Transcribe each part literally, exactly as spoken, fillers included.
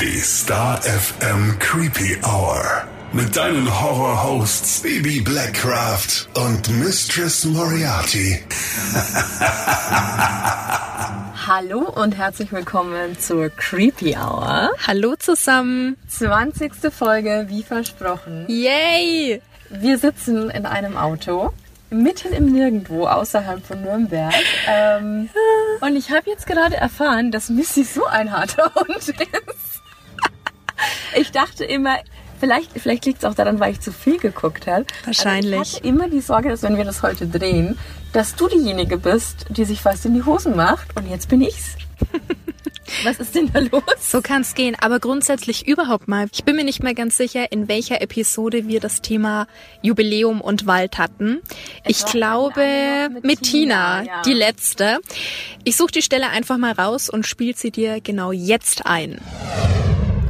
Die Star-F M Creepy Hour. Mit deinen Horror-Hosts Bibi Blackcraft und Mistress Moriarty. Hallo und herzlich willkommen zur Creepy Hour. Hallo zusammen. zwanzigste Folge, wie versprochen. Yay! Wir sitzen in einem Auto, mitten im Nirgendwo, außerhalb von Nürnberg. Ähm, ja. Und ich habe jetzt gerade erfahren, dass Missy so ein harter Hund ist. Ich dachte immer, vielleicht, vielleicht liegt es auch daran, weil ich zu viel geguckt habe. Wahrscheinlich. Also ich hatte immer die Sorge, dass wenn wir das heute drehen, dass du diejenige bist, die sich fast in die Hosen macht. Und jetzt bin ich's. Was ist denn da los? So kann's gehen, aber grundsätzlich überhaupt mal. Ich bin mir nicht mehr ganz sicher, in welcher Episode wir das Thema Jubiläum und Wald hatten. Es ich glaube, mit, mit Tina, Tina ja. Die letzte. Ich suche die Stelle einfach mal raus und spiele sie dir genau jetzt ein.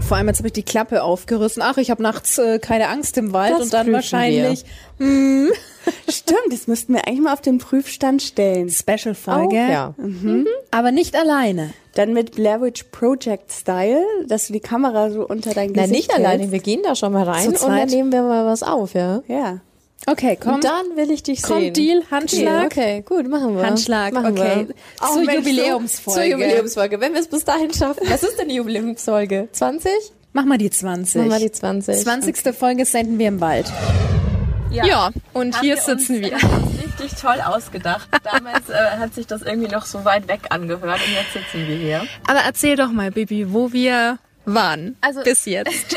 Vor allem, jetzt habe ich die Klappe aufgerissen. Ach, ich habe nachts äh, keine Angst im Wald das und dann wahrscheinlich... Hm. Stimmt, das müssten wir eigentlich mal auf den Prüfstand stellen. Special-Folge. Oh, ja. Mhm. Mhm. Aber nicht alleine. Dann mit Blair Witch Project Style, dass du die Kamera so unter dein Gesicht hältst. Nein, nicht alleine, wir gehen da schon mal rein und dann nehmen wir mal was auf, ja? Ja. Okay, komm. Und dann will ich dich komm, sehen. Komm, Deal, Handschlag. Okay, gut, machen wir. Handschlag, machen okay. Wir. Oh, zur Mensch, Jubiläumsfolge. Zur Jubiläumsfolge. Wenn wir es bis dahin schaffen. Was ist denn die Jubiläumsfolge? zwanzig? Mach mal die zwanzig. Mach mal die zwanzig. zwanzigste Okay. Folge senden wir im Wald. Ja, ja, und hier wir sitzen uns, wir. Richtig toll ausgedacht. Damals äh, hat sich das irgendwie noch so weit weg angehört und jetzt sitzen wir hier. Aber erzähl doch mal, Bibi, wo wir waren also, bis jetzt.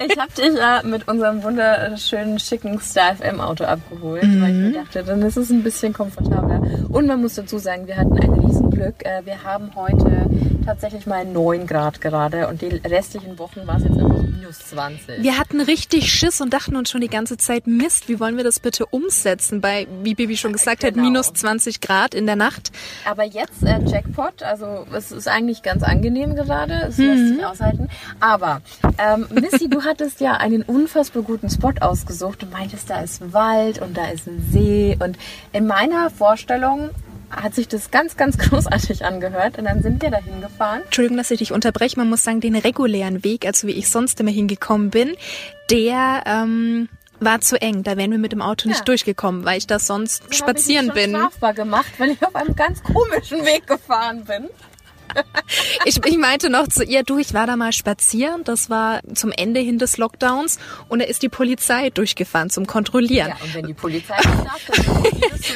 Ich habe dich ja äh, mit unserem wunderschönen, schicken Star-F M-Auto abgeholt, mhm. weil ich mir dachte, dann ist es ein bisschen komfortabler. Und man muss dazu sagen, wir hatten ein Riesenglück. Äh, wir haben heute tatsächlich mal neun Grad gerade und die restlichen Wochen war es jetzt immer so minus zwanzig. Wir hatten richtig Schiss und dachten uns schon die ganze Zeit, Mist, wie wollen wir das bitte umsetzen? Bei, wie Bibi schon gesagt genau. hat, minus zwanzig Grad in der Nacht. Aber jetzt äh, Jackpot, also es ist eigentlich ganz angenehm gerade, es mhm. lässt sich aushalten. Aber ähm, Missy, du hattest ja einen unfassbar guten Spot ausgesucht. Du meintest, da ist Wald und da ist ein See. Und in meiner Vorstellung hat sich das ganz, ganz großartig angehört. Und dann sind wir da hingefahren. Entschuldigung, dass ich dich unterbreche. Man muss sagen, den regulären Weg, also wie ich sonst immer hingekommen bin, der... Ähm war zu eng, da wären wir mit dem Auto ja. nicht durchgekommen, weil ich da sonst so spazieren bin. Ich habe mich strafbar gemacht, weil ich auf einem ganz komischen Weg gefahren bin. ich, ich meinte noch zu ihr, du, ich war da mal spazieren, das war zum Ende hin des Lockdowns und da ist die Polizei durchgefahren zum Kontrollieren. Ja, und wenn die Polizei nicht darf,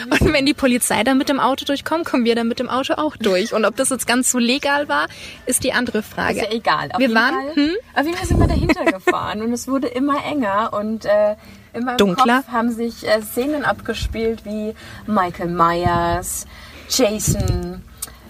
dann und wenn die Polizei dann mit dem Auto durchkommt, kommen wir dann mit dem Auto auch durch. Und ob das jetzt ganz so legal war, ist die andere Frage. Ist ja egal. Auf wir jeden waren, Fall, hm? Auf jeden Fall sind wir dahinter gefahren und es wurde immer enger und äh, in meinem Dunkler. Kopf haben sich äh, Szenen abgespielt wie Michael Myers, Jason,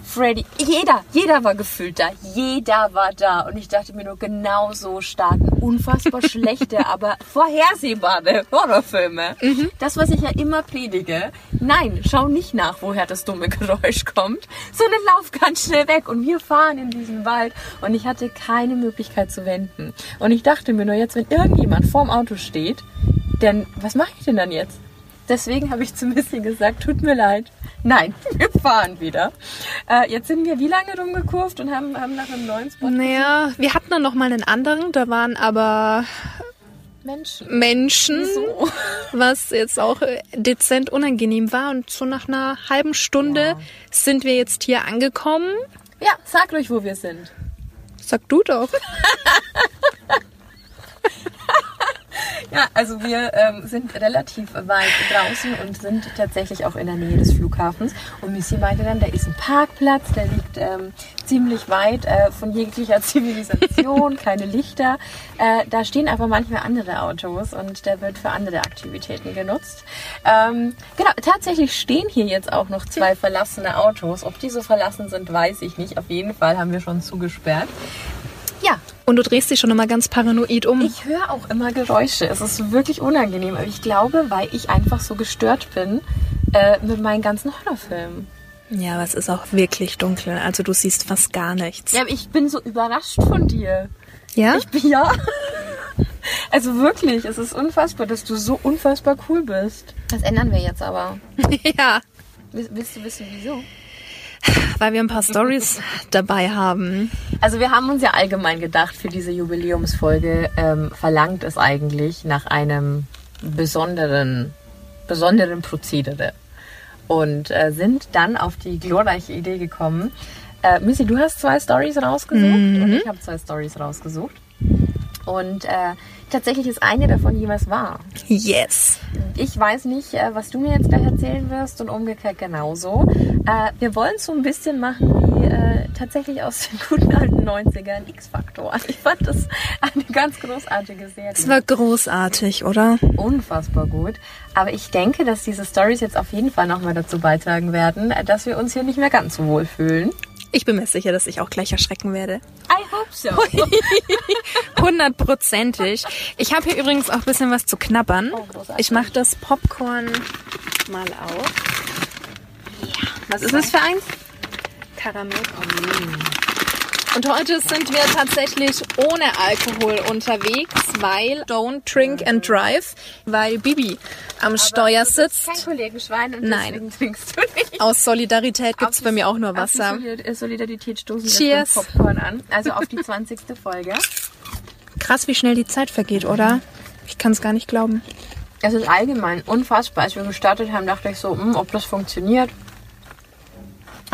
Freddy, jeder, jeder war gefühlt da, jeder war da und ich dachte mir nur, genau so starke, unfassbar schlechte, aber vorhersehbare Horrorfilme. Mhm. Das, was ich ja immer predige, nein, schau nicht nach, woher das dumme Geräusch kommt, sondern lauf ganz schnell weg und wir fahren in diesen Wald und ich hatte keine Möglichkeit zu wenden und ich dachte mir nur jetzt, wenn irgendjemand vorm Auto steht, dann, was mache ich denn dann jetzt? Deswegen habe ich zu Missy gesagt, tut mir leid. Nein, wir fahren wieder. Äh, jetzt sind wir wie lange rumgekurvt und haben, haben nach einem neuen Spot... Naja, gesehen? Wir hatten dann noch mal einen anderen, da waren aber... Menschen. Menschen, so. Was jetzt auch dezent unangenehm war. Und so nach einer halben Stunde ja. sind wir jetzt hier angekommen. Ja, sag euch, wo wir sind. Sag du doch. Ja, also wir ähm, sind relativ weit draußen und sind tatsächlich auch in der Nähe des Flughafens. Und Missy meinte dann, da ist ein Parkplatz, der liegt ähm, ziemlich weit äh, von jeglicher Zivilisation, keine Lichter. Äh, da stehen aber manchmal andere Autos und der wird für andere Aktivitäten genutzt. Ähm, genau, tatsächlich stehen hier jetzt auch noch zwei verlassene Autos. Ob die so verlassen sind, weiß ich nicht. Auf jeden Fall haben wir schon zugesperrt. Ja. Und du drehst dich schon immer ganz paranoid um. Ich höre auch immer Geräusche. Es ist wirklich unangenehm. Aber ich glaube, weil ich einfach so gestört bin äh, mit meinen ganzen Horrorfilmen. Ja, aber es ist auch wirklich dunkel. Also du siehst fast gar nichts. Ja, aber ich bin so überrascht von dir. Ja? Ich bin ja... Also wirklich, es ist unfassbar, dass du so unfassbar cool bist. Das ändern wir jetzt aber. Ja. Willst du wissen, wieso? weil wir ein paar Storys dabei haben. Also wir haben uns ja allgemein gedacht, für diese Jubiläumsfolge ähm, verlangt es eigentlich nach einem besonderen, besonderen Prozedere. Und äh, sind dann auf die glorreiche Idee gekommen. Äh, Missy, du hast zwei Stories rausgesucht mhm. und ich habe zwei Stories rausgesucht. Und äh, tatsächlich ist eine davon jeweils wahr. Yes. Ich weiß nicht, äh, was du mir jetzt gleich erzählen wirst und umgekehrt genauso. Äh, wir wollen es so ein bisschen machen wie äh, tatsächlich aus den guten alten neunzigern X-Faktor. Ich fand das eine ganz großartige Serie. Es war großartig, oder? Unfassbar gut. Aber ich denke, dass diese Storys jetzt auf jeden Fall nochmal dazu beitragen werden, dass wir uns hier nicht mehr ganz so wohl fühlen. Ich bin mir sicher, dass ich auch gleich erschrecken werde. I hope so. Hundertprozentig. Ich habe hier übrigens auch ein bisschen was zu knabbern. Oh, ich mache das Popcorn mal auf. Ja. Was ist das für eins? Karamell. Oh. Und heute sind wir tatsächlich ohne Alkohol unterwegs, weil Don't Drink and Drive, weil Bibi am Aber Steuer sitzt. Kein Kollegenschwein und Nein. deswegen trinkst du nicht. Aus Solidarität gibt es bei mir auch nur Wasser. Auf die Solidarität stoßen wir den Popcorn an. Also auf die zwanzigste Folge. Krass, wie schnell die Zeit vergeht, oder? Ich kann es gar nicht glauben. Es ist allgemein unfassbar. Als wir gestartet haben, dachte ich so, mh, ob das funktioniert.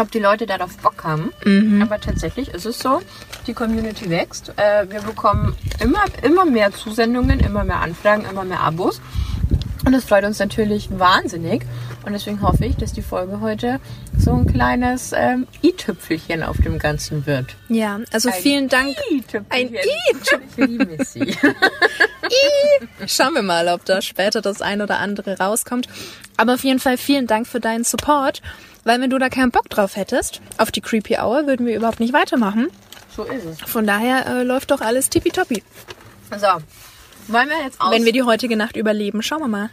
Ob die Leute darauf Bock haben. Mhm. Aber tatsächlich ist es so, die Community wächst. Äh, wir bekommen immer, immer mehr Zusendungen, immer mehr Anfragen, immer mehr Abos. Und das freut uns natürlich wahnsinnig. Und deswegen hoffe ich, dass die Folge heute so ein kleines ähm, i-Tüpfelchen auf dem Ganzen wird. Ja, also ein vielen Dank. I-Tüpfelchen. Ein i-Tüpfelchen. I. Schauen wir mal, ob da später das ein oder andere rauskommt. Aber auf jeden Fall vielen Dank für deinen Support. Weil wenn du da keinen Bock drauf hättest, auf die Creepy Hour, würden wir überhaupt nicht weitermachen. So ist es. Von daher äh, läuft doch alles tippitoppi. So, wollen wir jetzt aus... Wenn wir die heutige Nacht überleben, schauen wir mal.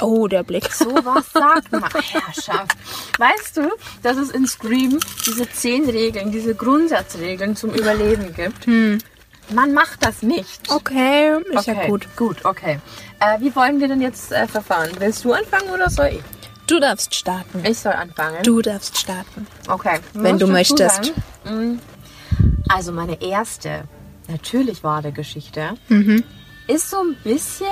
Oh, der Blick. So was sagt man, Herrschaft. Weißt du, dass es in Scream diese zehn Regeln, diese Grundsatzregeln zum Überleben gibt? Hm. Man macht das nicht. Okay, ist okay. Ja gut. Gut, okay. Äh, wie wollen wir denn jetzt äh, verfahren? Willst du anfangen oder soll ich? Du darfst starten. Ich soll anfangen? Du darfst starten. Okay. Wenn du möchtest. Zuhören. Also meine erste, natürlich wahre Geschichte, mhm. ist so ein bisschen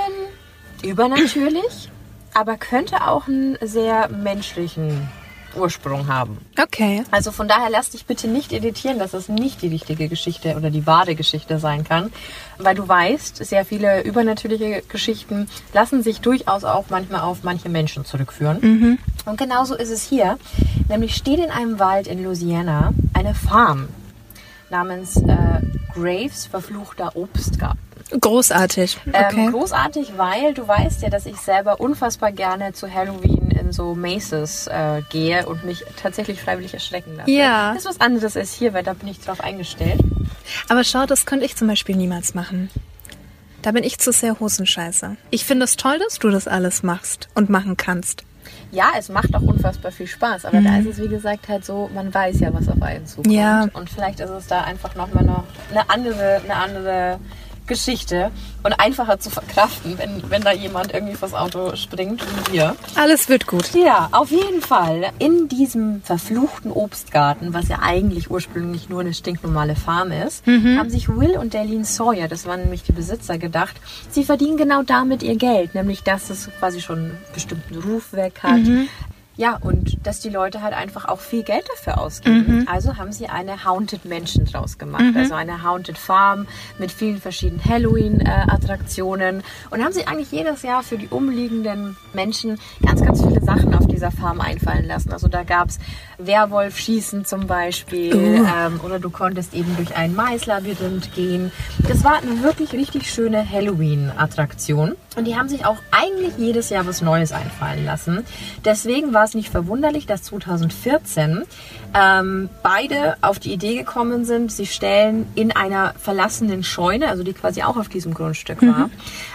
übernatürlich, aber könnte auch einen sehr menschlichen Ursprung haben. Okay. Also von daher lass dich bitte nicht irritieren, dass es nicht die richtige Geschichte oder die wahre Geschichte sein kann, weil du weißt, sehr viele übernatürliche Geschichten lassen sich durchaus auch manchmal auf manche Menschen zurückführen. Mhm. Und genauso ist es hier. Nämlich steht in einem Wald in Louisiana eine Farm namens äh, Graves verfluchter Obstgarten. Großartig. Okay. Ähm, großartig, weil du weißt ja, dass ich selber unfassbar gerne zu Halloween in so Mazes äh, gehe und mich tatsächlich freiwillig erschrecken lasse. Ja. Das ist was anderes als hier, weil da bin ich drauf eingestellt. Aber schau, das könnte ich zum Beispiel niemals machen. Da bin ich zu sehr Hosenscheiße. Ich finde es toll, dass du das alles machst und machen kannst. Ja, es macht auch unfassbar viel Spaß, aber mhm. da ist es wie gesagt halt so, man weiß ja, was auf einen zukommt. Ja. Und vielleicht ist es da einfach nochmal noch eine andere, eine andere Geschichte und einfacher zu verkraften, wenn, wenn da jemand irgendwie vors Auto springt wie wir. Alles wird gut. Ja, auf jeden Fall. In diesem verfluchten Obstgarten, was ja eigentlich ursprünglich nur eine stinknormale Farm ist, mhm. haben sich Will und Darlene Sawyer, das waren nämlich die Besitzer, gedacht, sie verdienen genau damit ihr Geld, nämlich dass es quasi schon einen bestimmten Ruf weg hat. Mhm. Ja, und dass die Leute halt einfach auch viel Geld dafür ausgeben. Mhm. Also haben sie eine Haunted Mansion draus gemacht. Mhm. Also eine Haunted Farm mit vielen verschiedenen Halloween-Attraktionen. Und haben sie eigentlich jedes Jahr für die umliegenden Menschen ganz, ganz viele Sachen auf dieser Farm einfallen lassen. Also da gab's Werwolf-Schießen zum Beispiel. Uh. Ähm, oder du konntest eben durch einen Maislabyrinth gehen. Das war eine wirklich richtig schöne Halloween-Attraktion. Und die haben sich auch eigentlich jedes Jahr was Neues einfallen lassen. Deswegen war es nicht verwunderlich, dass zwanzig vierzehn ähm, beide auf die Idee gekommen sind, sie stellen in einer verlassenen Scheune, also die quasi auch auf diesem Grundstück war, mhm.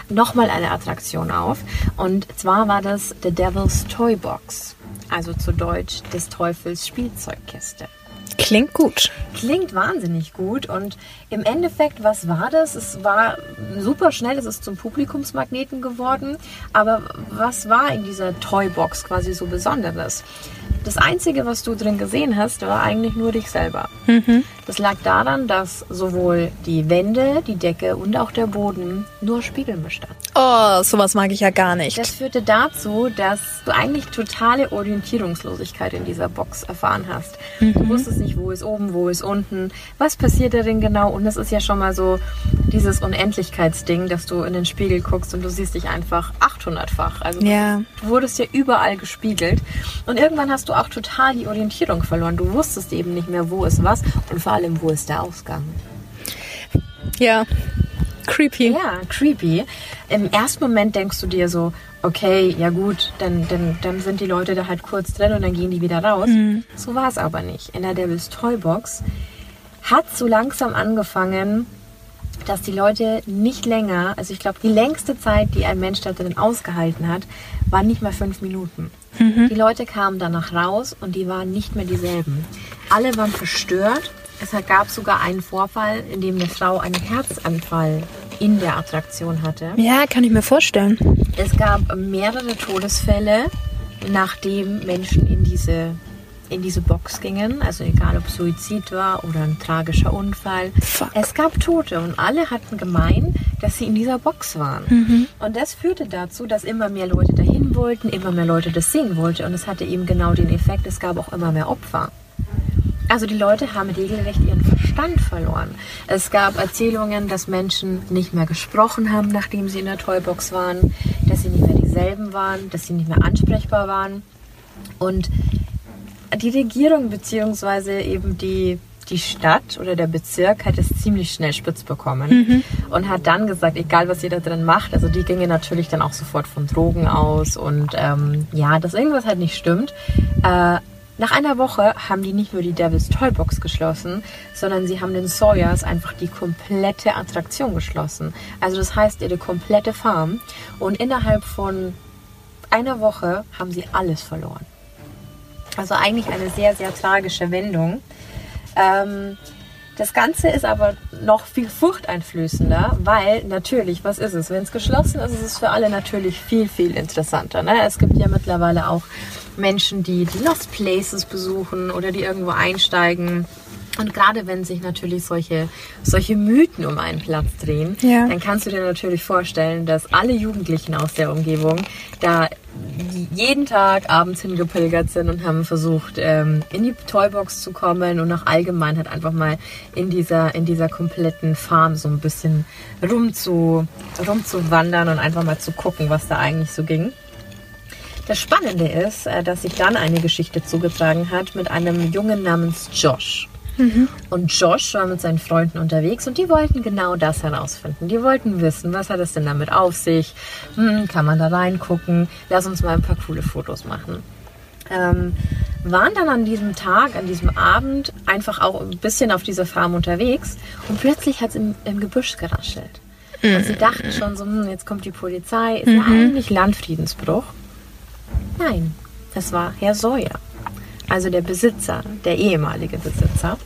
nochmal eine Attraktion auf. Und zwar war das The Devil's Toy Box, also zu Deutsch des Teufels Spielzeugkiste. Klingt gut. Klingt wahnsinnig gut. Und im Endeffekt, was war das? Es war super schnell, es ist zum Publikumsmagneten geworden. Aber was war in dieser Toybox quasi so Besonderes? Das Einzige, was du drin gesehen hast, war eigentlich nur dich selber. Mhm. Das lag daran, dass sowohl die Wände, die Decke und auch der Boden nur Spiegel bestanden. Oh, sowas mag ich ja gar nicht. Das führte dazu, dass du eigentlich totale Orientierungslosigkeit in dieser Box erfahren hast. Mhm. Du wusstest nicht, wo ist oben, wo ist unten, was passiert darin genau. Und das ist ja schon mal so dieses Unendlichkeitsding, dass du in den Spiegel guckst und du siehst dich einfach achthundertfach. Also ja. Du wurdest ja überall gespiegelt. Und irgendwann hast du auch total die Orientierung verloren. Du wusstest eben nicht mehr, wo ist was und vor allem, wo ist der Ausgang. Ja, creepy. Ja, creepy. Im ersten Moment denkst du dir so, okay, ja gut, dann, dann, dann sind die Leute da halt kurz drin und dann gehen die wieder raus. Mhm. So war es aber nicht. In der Devil's Toy Box hat so langsam angefangen, dass die Leute nicht länger, also ich glaube, die längste Zeit, die ein Mensch da drin ausgehalten hat, waren nicht mal fünf Minuten. Mhm. Die Leute kamen danach raus und die waren nicht mehr dieselben. Alle waren verstört. Es gab sogar einen Vorfall, in dem eine Frau einen Herzanfall in der Attraktion hatte. Ja, kann ich mir vorstellen. Es gab mehrere Todesfälle, nachdem Menschen in diese, in diese Box gingen. Also egal, ob Suizid war oder ein tragischer Unfall. Fuck. Es gab Tote und alle hatten gemein, dass sie in dieser Box waren. Mhm. Und das führte dazu, dass immer mehr Leute dahin wollten, immer mehr Leute das sehen wollten. Und es hatte eben genau den Effekt, es gab auch immer mehr Opfer. Also die Leute haben regelrecht ihren Verstand verloren. Es gab Erzählungen, dass Menschen nicht mehr gesprochen haben, nachdem sie in der Toybox waren, dass sie nicht mehr dieselben waren, dass sie nicht mehr ansprechbar waren. Und die Regierung bzw. eben die, die Stadt oder der Bezirk hat es ziemlich schnell spitz bekommen, mhm, und hat dann gesagt, egal was ihr da drin macht, also die gingen natürlich dann auch sofort von Drogen aus und ähm, ja, dass irgendwas halt nicht stimmt. Äh, Nach einer Woche haben die nicht nur die Devil's Toy Box geschlossen, sondern sie haben den Sawyers einfach die komplette Attraktion geschlossen. Also das heißt, ihre komplette Farm. Und innerhalb von einer Woche haben sie alles verloren. Also eigentlich eine sehr, sehr tragische Wendung. Ähm, das Ganze ist aber noch viel furchteinflößender, weil natürlich, was ist es? Wenn es geschlossen ist, ist es für alle natürlich viel, viel interessanter. Ne? Es gibt ja mittlerweile auch Menschen, die die Lost Places besuchen oder die irgendwo einsteigen. Und gerade wenn sich natürlich solche, solche Mythen um einen Platz drehen, ja, dann kannst du dir natürlich vorstellen, dass alle Jugendlichen aus der Umgebung da jeden Tag abends hingepilgert sind und haben versucht, in die Toybox zu kommen und auch allgemein halt einfach mal in dieser, in dieser kompletten Farm so ein bisschen rumzu, rumzuwandern und einfach mal zu gucken, was da eigentlich so ging. Das Spannende ist, dass sich dann eine Geschichte zugetragen hat mit einem Jungen namens Josh. Mhm. Und Josh war mit seinen Freunden unterwegs und die wollten genau das herausfinden. Die wollten wissen, was hat es denn damit auf sich? Hm, kann man da reingucken? Lass uns mal ein paar coole Fotos machen. Ähm, waren dann an diesem Tag, an diesem Abend einfach auch ein bisschen auf dieser Farm unterwegs und plötzlich hat es im, im Gebüsch geraschelt. Mhm. Und sie dachten schon so, hm, jetzt kommt die Polizei, ist mhm. ja eigentlich Landfriedensbruch. Nein, es war Herr Sawyer, also der Besitzer, der ehemalige Besitzer.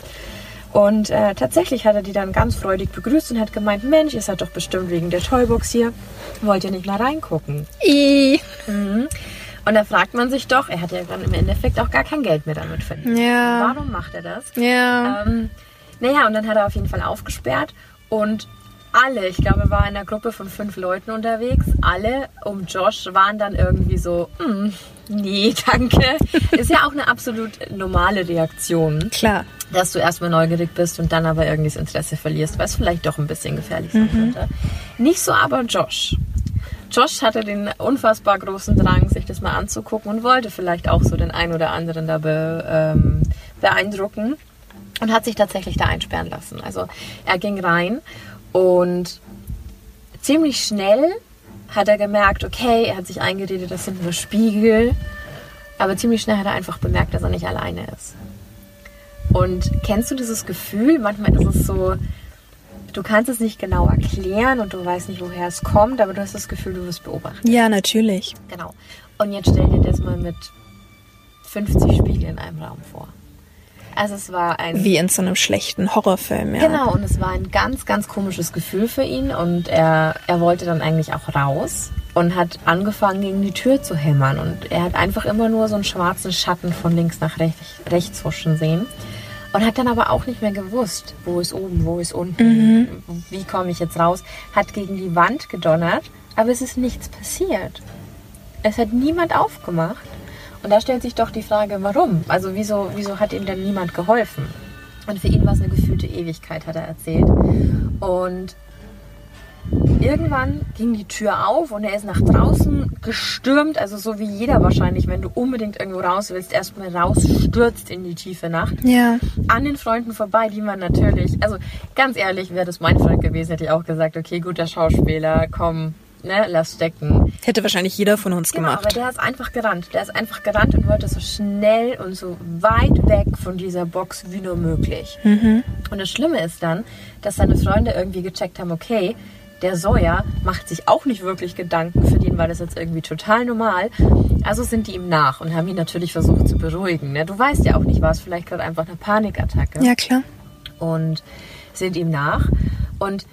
Und äh, tatsächlich hat er die dann ganz freudig begrüßt und hat gemeint, Mensch, ihr seid doch bestimmt wegen der Toybox hier, wollt ihr nicht mal reingucken? I. Mhm. Und da fragt man sich doch, er hat ja dann im Endeffekt auch gar kein Geld mehr damit verdient. Ja. Warum macht er das? Ja. Ähm, naja, und dann hat er auf jeden Fall aufgesperrt und alle, ich glaube, war in einer Gruppe von fünf Leuten unterwegs. Alle um Josh waren dann irgendwie so, nee, danke. Ist ja auch eine absolut normale Reaktion. Klar. Dass du erstmal neugierig bist und dann aber irgendwie das Interesse verlierst, weil es vielleicht doch ein bisschen gefährlich sein mhm. könnte. Nicht so aber Josh. Josh hatte den unfassbar großen Drang, sich das mal anzugucken und wollte vielleicht auch so den einen oder anderen da be, ähm, beeindrucken und hat sich tatsächlich da einsperren lassen. Also er ging rein. Und ziemlich schnell hat er gemerkt, okay, er hat sich eingeredet, das sind nur Spiegel. Aber ziemlich schnell hat er einfach bemerkt, dass er nicht alleine ist. Und kennst du dieses Gefühl? Manchmal ist es so, du kannst es nicht genau erklären und du weißt nicht, woher es kommt, aber du hast das Gefühl, du wirst beobachtet. Ja, natürlich. Genau. Und jetzt stell dir das mal mit fünfzig Spiegeln in einem Raum vor. Also es war ein... Wie in so einem schlechten Horrorfilm, ja. Genau, und es war ein ganz, ganz komisches Gefühl für ihn und er, er wollte dann eigentlich auch raus. und hat angefangen, gegen die Tür zu hämmern. Und er hat einfach immer nur so einen schwarzen Schatten von links nach rechts, rechts huschen sehen. Und hat dann aber auch nicht mehr gewusst, wo ist oben, wo ist unten, mhm. wie komme ich jetzt raus. Hat gegen die Wand gedonnert, aber es ist nichts passiert. Es hat niemand aufgemacht. Und da stellt sich doch die Frage, warum? Also wieso, wieso hat ihm denn niemand geholfen? Und für ihn war es eine gefühlte Ewigkeit, hat er erzählt. Und irgendwann ging die Tür auf und er ist nach draußen gestürmt, also so wie jeder wahrscheinlich, wenn du unbedingt irgendwo raus willst, erstmal rausstürzt in die tiefe Nacht. Ja. An den Freunden vorbei, die man natürlich, also ganz ehrlich, wäre das mein Freund gewesen, hätte ich auch gesagt, okay, guter Schauspieler, komm, ne, lass stecken. Hätte wahrscheinlich jeder von uns genau, gemacht. Aber der ist einfach gerannt, der ist einfach gerannt und wollte so schnell und so weit weg von dieser Box wie nur möglich. Mhm. Und das Schlimme ist dann, dass seine Freunde irgendwie gecheckt haben, okay, der Sawyer macht sich auch nicht wirklich Gedanken, für den war das jetzt irgendwie total normal. Also sind die ihm nach und haben ihn natürlich versucht zu beruhigen. Ne? Du weißt ja auch nicht, war es vielleicht gerade einfach eine Panikattacke. Ja, klar. Und sind ihm nach. Und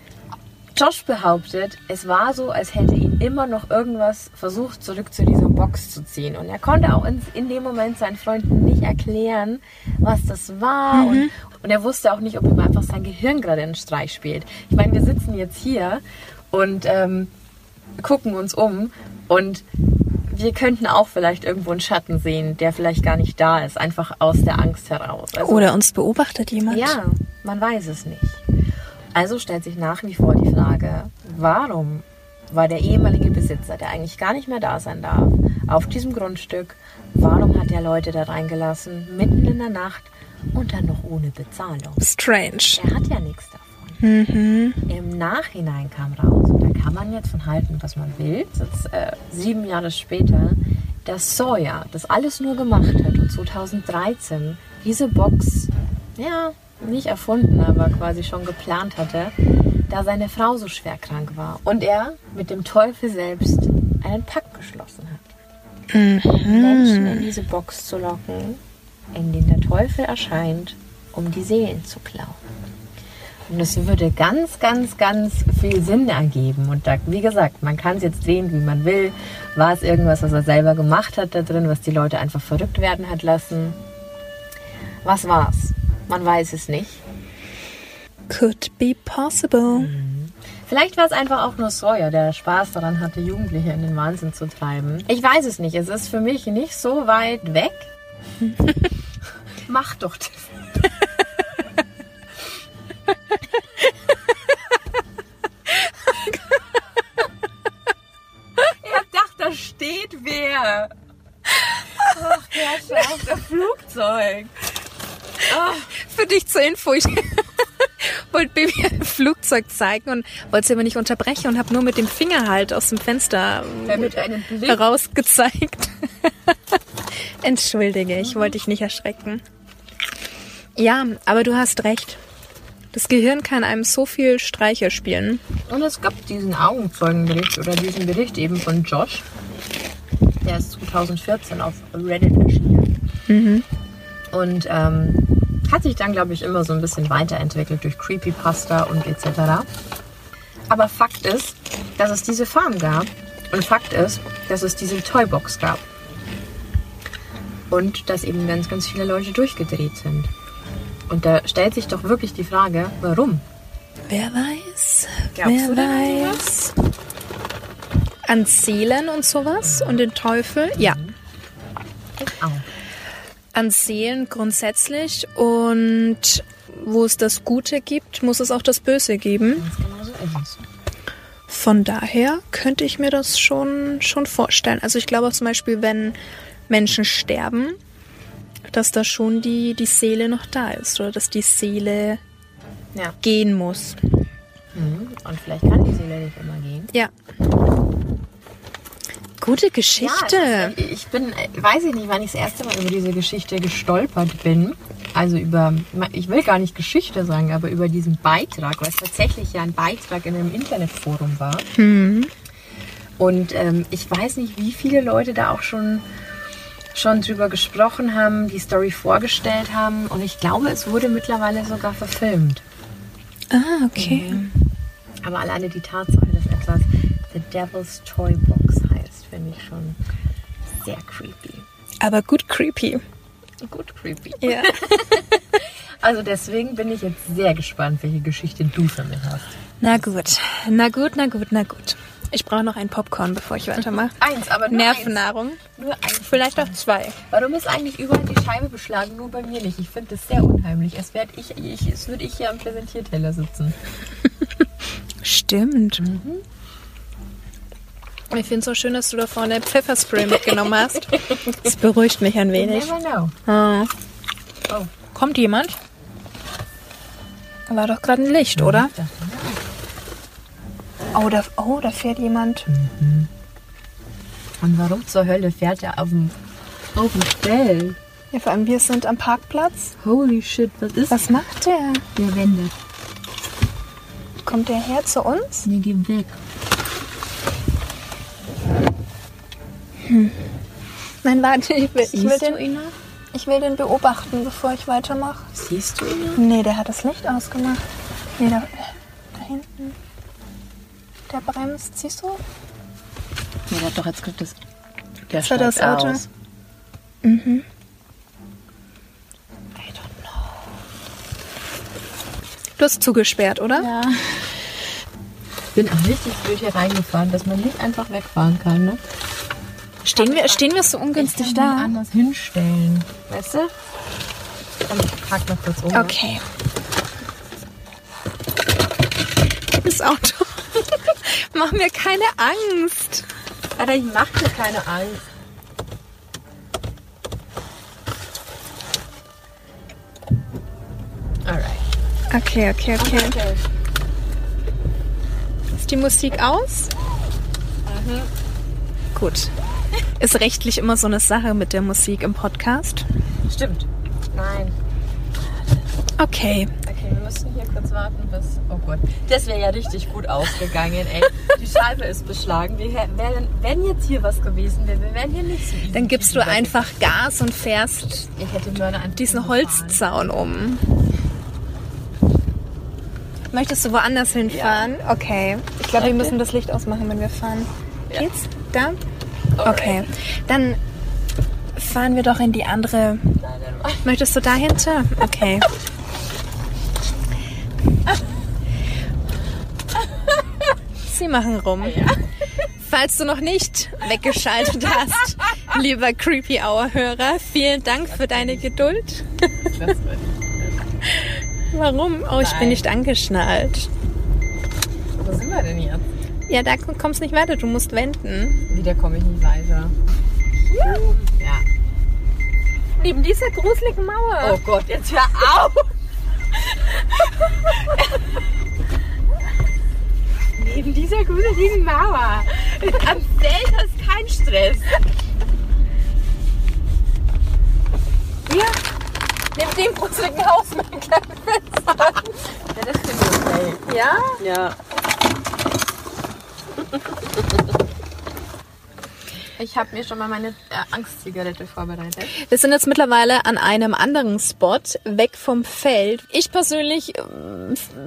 Josh behauptet, es war so, als hätte ihn immer noch irgendwas versucht, zurück zu dieser Box zu ziehen. Und er konnte auch in, in dem Moment seinen Freunden nicht erklären, was das war. Mhm. Und, Und er wusste auch nicht, ob ihm einfach sein Gehirn gerade einen Streich spielt. Ich meine, wir sitzen jetzt hier und ähm, gucken uns um und wir könnten auch vielleicht irgendwo einen Schatten sehen, der vielleicht gar nicht da ist, einfach aus der Angst heraus. Also, oder uns beobachtet jemand. Ja, man weiß es nicht. Also stellt sich nach wie vor die Frage, warum war der ehemalige Besitzer, der eigentlich gar nicht mehr da sein darf, auf diesem Grundstück, warum hat er Leute da reingelassen, mitten in der Nacht, und dann noch ohne Bezahlung. Strange. Er hat ja nichts davon. Mhm. Im Nachhinein kam raus, und da kann man jetzt von halten, was man will, das ist, äh, sieben Jahre später, dass Sawyer das alles nur gemacht hat und zweitausenddreizehn diese Box, ja, nicht erfunden, aber quasi schon geplant hatte, da seine Frau so schwer krank war und er mit dem Teufel selbst einen Pakt geschlossen hat. Mhm. Menschen in diese Box zu locken, in denen der Teufel erscheint, um die Seelen zu klauen. Und es würde ganz, ganz, ganz viel Sinn ergeben. Und da, wie gesagt, man kann es jetzt sehen, wie man will. War es irgendwas, was er selber gemacht hat da drin, was die Leute einfach verrückt werden hat lassen? Was war's? Man weiß es nicht. Could be possible. Mhm. Vielleicht war es einfach auch nur Sawyer, der Spaß daran hatte, Jugendliche in den Wahnsinn zu treiben. Ich weiß es nicht. Es ist für mich nicht so weit weg. Mach doch das. Er dachte, da steht wer. Ach, der Schau, der Flugzeug. Ach. Für dich zur Info. Ich wollte Baby ein Flugzeug zeigen und wollte sie aber nicht unterbrechen und habe nur mit dem Finger halt aus dem Fenster herausgezeigt. Entschuldige, ich wollte dich nicht erschrecken. Ja, aber du hast recht. Das Gehirn kann einem so viel Streiche spielen. Und es gab diesen Augenzeugenbericht oder diesen Bericht eben von Josh. Der ist zweitausendvierzehn auf Reddit erschienen. Mhm. Und ähm, hat sich dann, glaube ich, immer so ein bisschen weiterentwickelt durch Creepypasta und et cetera. Aber Fakt ist, dass es diese Farm gab. Und Fakt ist, dass es diese Toybox gab. Und dass eben ganz, ganz viele Leute durchgedreht sind. Und da stellt sich doch wirklich die Frage, warum? Wer weiß? Glaubst du denn an sowas? An Seelen und sowas? Und den Teufel? Ja. Ich auch. An Seelen grundsätzlich. Und wo es das Gute gibt, muss es auch das Böse geben. Ganz genau so ist es. Von daher könnte ich mir das schon, schon vorstellen. Also ich glaube auch zum Beispiel, wenn Menschen sterben, dass da schon die, die Seele noch da ist oder dass die Seele ja. gehen muss. Mhm. Und vielleicht kann die Seele nicht immer gehen. Ja. Gute Geschichte. Ja, ist, ich bin, weiß ich nicht, wann ich das erste Mal über diese Geschichte gestolpert bin. Also über, ich will gar nicht Geschichte sagen, aber über diesen Beitrag, weil es tatsächlich ja ein Beitrag in einem Internetforum war. Mhm. Und ähm, ich weiß nicht, wie viele Leute da auch schon schon drüber gesprochen haben, die Story vorgestellt haben und ich glaube, es wurde mittlerweile sogar verfilmt. Ah, okay. Mhm. Aber alleine die Tatsache des etwas The Devil's Toy Box finde ich schon sehr creepy. Aber gut creepy. Gut creepy. Ja. Also deswegen bin ich jetzt sehr gespannt, welche Geschichte du für mich hast. Na gut, na gut, na gut, na gut. Ich brauche noch ein Popcorn, bevor ich weitermache. Eins, aber nur Nervennahrung. Eins. Nur eins. Vielleicht auch zwei. Warum ist eigentlich überall die Scheibe beschlagen, nur bei mir nicht? Ich finde das sehr unheimlich. Es werd ich, ich, es würde ich hier am Präsentierteller sitzen. Stimmt. Mhm. Ich finde es so schön, dass du da vorne Pfefferspray mitgenommen hast. Das beruhigt mich ein wenig. Never know. Ah. Oh. Kommt jemand? War doch gerade ein Licht, oder? Ja. Oh da, oh, da fährt jemand. Mhm. Und warum zur Hölle fährt er auf dem, auf dem Fell? Ja, vor allem wir sind am Parkplatz. Holy shit, was ist das? Was macht der? Der wendet. Kommt der her zu uns? Nee, geh weg. Hm. Nein, warte, ich will, ich will den... Ihn noch? Ich will den beobachten, bevor ich weitermache. Siehst du ihn? Nee, der hat das Licht ausgemacht. Nee, da, da hinten. Der bremst, siehst du? Nee, der hat doch jetzt das... Der steigt das Auto aus. Mhm. I don't know. Du hast zugesperrt, oder? Ja. Ich bin auch richtig blöd hier reingefahren, dass man nicht einfach wegfahren kann, ne? Stehen wir, stehen wir so ungünstig ich kann da? Ich anders hinstellen. Weißt du? Ich frag noch kurz um. Okay. Das Auto. Mach mir keine Angst. Alter, ich mach dir keine Angst. Alright. Okay, okay, okay. okay. Ist die Musik aus? Mhm. Gut. Ist rechtlich immer so eine Sache mit der Musik im Podcast? Stimmt. Nein. Okay. Okay, wir müssen hier kurz warten bis... Oh Gott, das wäre ja richtig gut ausgegangen, ey. Die Scheibe ist beschlagen. Wir wären, wenn jetzt hier was gewesen wäre, wir wären hier nicht so... Dann gibst du einfach Gas und fährst ich hätte diesen Holzzaun um. Möchtest du woanders hinfahren? Ja. Okay. Ich glaube, okay. wir müssen das Licht ausmachen, wenn wir fahren. Ja. Geht's? Da? Okay, dann fahren wir doch in die andere. Möchtest du da hinter? Okay. Sie machen rum. Falls du noch nicht weggeschaltet hast, lieber Creepy Hour-Hörer, vielen Dank für deine Geduld. Warum? Oh, ich bin nicht angeschnallt. Wo sind wir denn jetzt? Ja, da kommst du nicht weiter, du musst wenden. Wieder komme ich nicht weiter. Ja. ja. Neben dieser gruseligen Mauer. Oh Gott, jetzt hör auf! Neben dieser gruseligen Mauer. Am Feld hast kein Stress. Ja, neben dem gruseligen Haus mit dem kleinen Fenster. Ja, das stimmt okay. Ja? Ja. Ich habe mir schon mal meine äh, Angstzigarette vorbereitet. Wir sind jetzt mittlerweile an einem anderen Spot, weg vom Feld. Ich persönlich äh,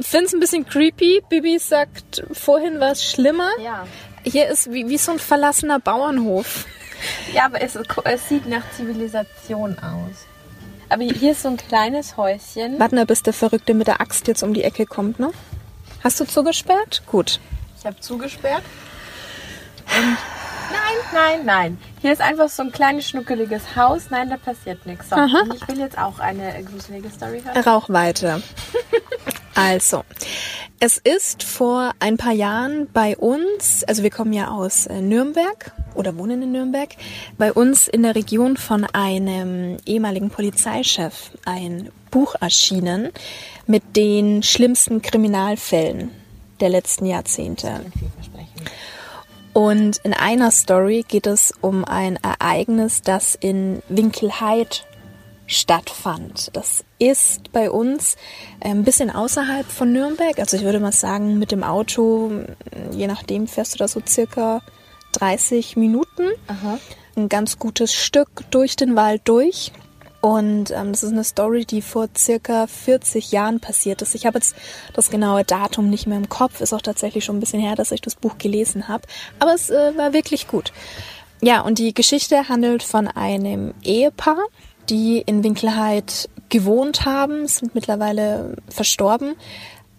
finde es ein bisschen creepy. Bibi sagt, vorhin war es schlimmer. Ja. Hier ist wie, wie so ein verlassener Bauernhof. Ja, aber es, es sieht nach Zivilisation aus. Aber hier ist so ein kleines Häuschen. Warte mal, bis der Verrückte mit der Axt jetzt um die Ecke kommt, ne? Hast du zugesperrt? Gut. Ich habe zugesperrt. Und nein, nein, nein. Hier ist einfach so ein kleines, schnuckeliges Haus. Nein, da passiert nichts. So, und ich will jetzt auch eine gruselige Story hören. Rauch weiter. Also, es ist vor ein paar Jahren bei uns, also wir kommen ja aus Nürnberg oder wohnen in Nürnberg, bei uns in der Region von einem ehemaligen Polizeichef ein Buch erschienen mit den schlimmsten Kriminalfällen der letzten Jahrzehnte. Und in einer Story geht es um ein Ereignis, das in Winkelheit stattfand. Das ist bei uns ein bisschen außerhalb von Nürnberg. Also ich würde mal sagen, mit dem Auto, je nachdem, fährst du da so circa dreißig Minuten. Aha. Ein ganz gutes Stück durch den Wald durch. Und ähm, das ist eine Story, die vor circa vierzig Jahren passiert ist. Ich habe jetzt das genaue Datum nicht mehr im Kopf. Ist auch tatsächlich schon ein bisschen her, dass ich das Buch gelesen habe. Aber es äh, war wirklich gut. Ja, und die Geschichte handelt von einem Ehepaar, die in Winkelheit gewohnt haben, sind mittlerweile verstorben.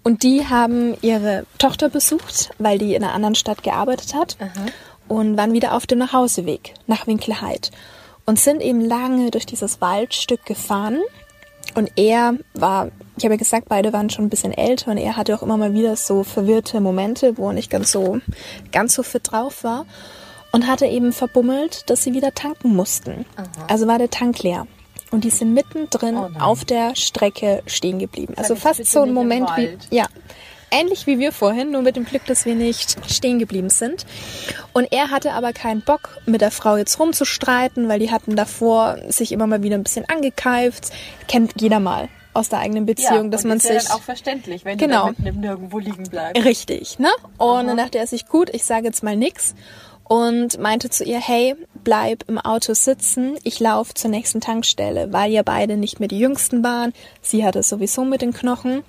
Und die haben ihre Tochter besucht, weil die in einer anderen Stadt gearbeitet hat. Aha. Und waren wieder auf dem Nachhauseweg nach Winkelheit. Und sind eben lange durch dieses Waldstück gefahren. Und er war, ich habe ja gesagt, beide waren schon ein bisschen älter. Und er hatte auch immer mal wieder so verwirrte Momente, wo er nicht ganz so, ganz so fit drauf war. Und hatte eben verbummelt, dass sie wieder tanken mussten. Aha. Also war der Tank leer. Und die sind mittendrin oh auf der Strecke stehen geblieben. Also fast so ein Moment wie... ja. Ähnlich wie wir vorhin, nur mit dem Glück, dass wir nicht stehen geblieben sind. Und er hatte aber keinen Bock, mit der Frau jetzt rumzustreiten, weil die hatten davor sich immer mal wieder ein bisschen angekeift. Kennt jeder mal aus der eigenen Beziehung, ja, dass man sich... Ja, ist ja dann auch verständlich, wenn genau, du mitten nirgendwo liegen bleibst. Richtig, ne? Und aha, dann dachte er sich, gut, ich sage jetzt mal nix. Und meinte zu ihr, hey, bleib im Auto sitzen, ich laufe zur nächsten Tankstelle, weil ja beide nicht mehr die Jüngsten waren. Sie hatte es sowieso mit den Knochen.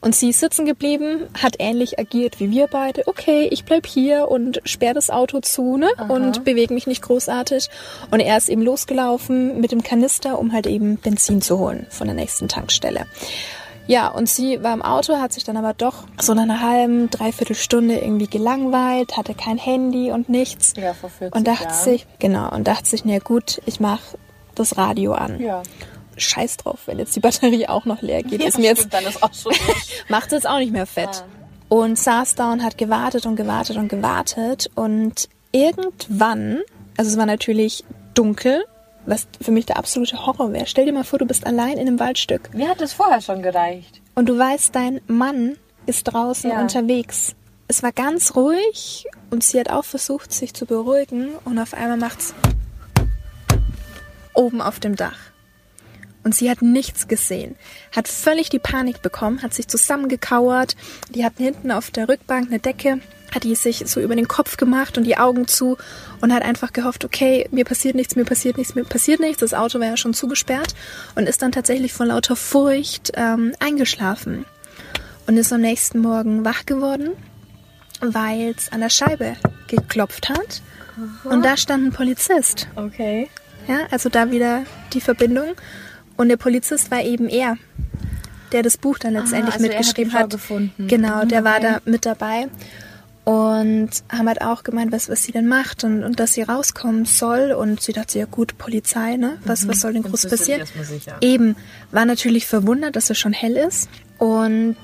Und sie ist sitzen geblieben, hat ähnlich agiert wie wir beide. Okay, ich bleib hier und sperr das Auto zu, ne? Aha. Und bewege mich nicht großartig. Und er ist eben losgelaufen mit dem Kanister, um halt eben Benzin zu holen von der nächsten Tankstelle. Ja, und sie war im Auto, hat sich dann aber doch so nach einer halben, dreiviertel Stunde irgendwie gelangweilt, hatte kein Handy und nichts. Ja, vor vierzig Jahren. Und dachte sich, genau, und dachte sich, na gut, ich mach das Radio an. Ja. Scheiß drauf, wenn jetzt die Batterie auch noch leer geht. Ja, ist mir jetzt, stimmt, dann ist auch schon macht es jetzt auch nicht mehr fett. Ah. Und saß da und hat gewartet und gewartet und gewartet. Und irgendwann, also es war natürlich dunkel, was für mich der absolute Horror wäre. Stell dir mal vor, du bist allein in einem Waldstück. Mir hat es vorher schon gereicht. Und du weißt, dein Mann ist draußen ja unterwegs. Es war ganz ruhig und sie hat auch versucht, sich zu beruhigen. Und auf einmal macht's oben auf dem Dach. Und sie hat nichts gesehen, hat völlig die Panik bekommen, hat sich zusammengekauert. Die hatten hinten auf der Rückbank eine Decke, hat die sich so über den Kopf gemacht und die Augen zu und hat einfach gehofft, okay, mir passiert nichts, mir passiert nichts, mir passiert nichts. Das Auto war ja schon zugesperrt und ist dann tatsächlich vor lauter Furcht ähm, eingeschlafen. Und ist am nächsten Morgen wach geworden, weil es an der Scheibe geklopft hat. Aha. Und da stand ein Polizist. Okay. Ja, also da wieder die Verbindung. Und der Polizist war eben er, der das Buch dann letztendlich ah, also mitgeschrieben er hat. Die Frau gefunden. Genau, der okay. war da mit dabei und haben halt auch gemeint, was, was sie denn macht und, und dass sie rauskommen soll. Und sie dachte, ja gut, Polizei, ne? Was, mhm. was soll denn groß passieren? Eben, war natürlich verwundert, dass es schon hell ist. Und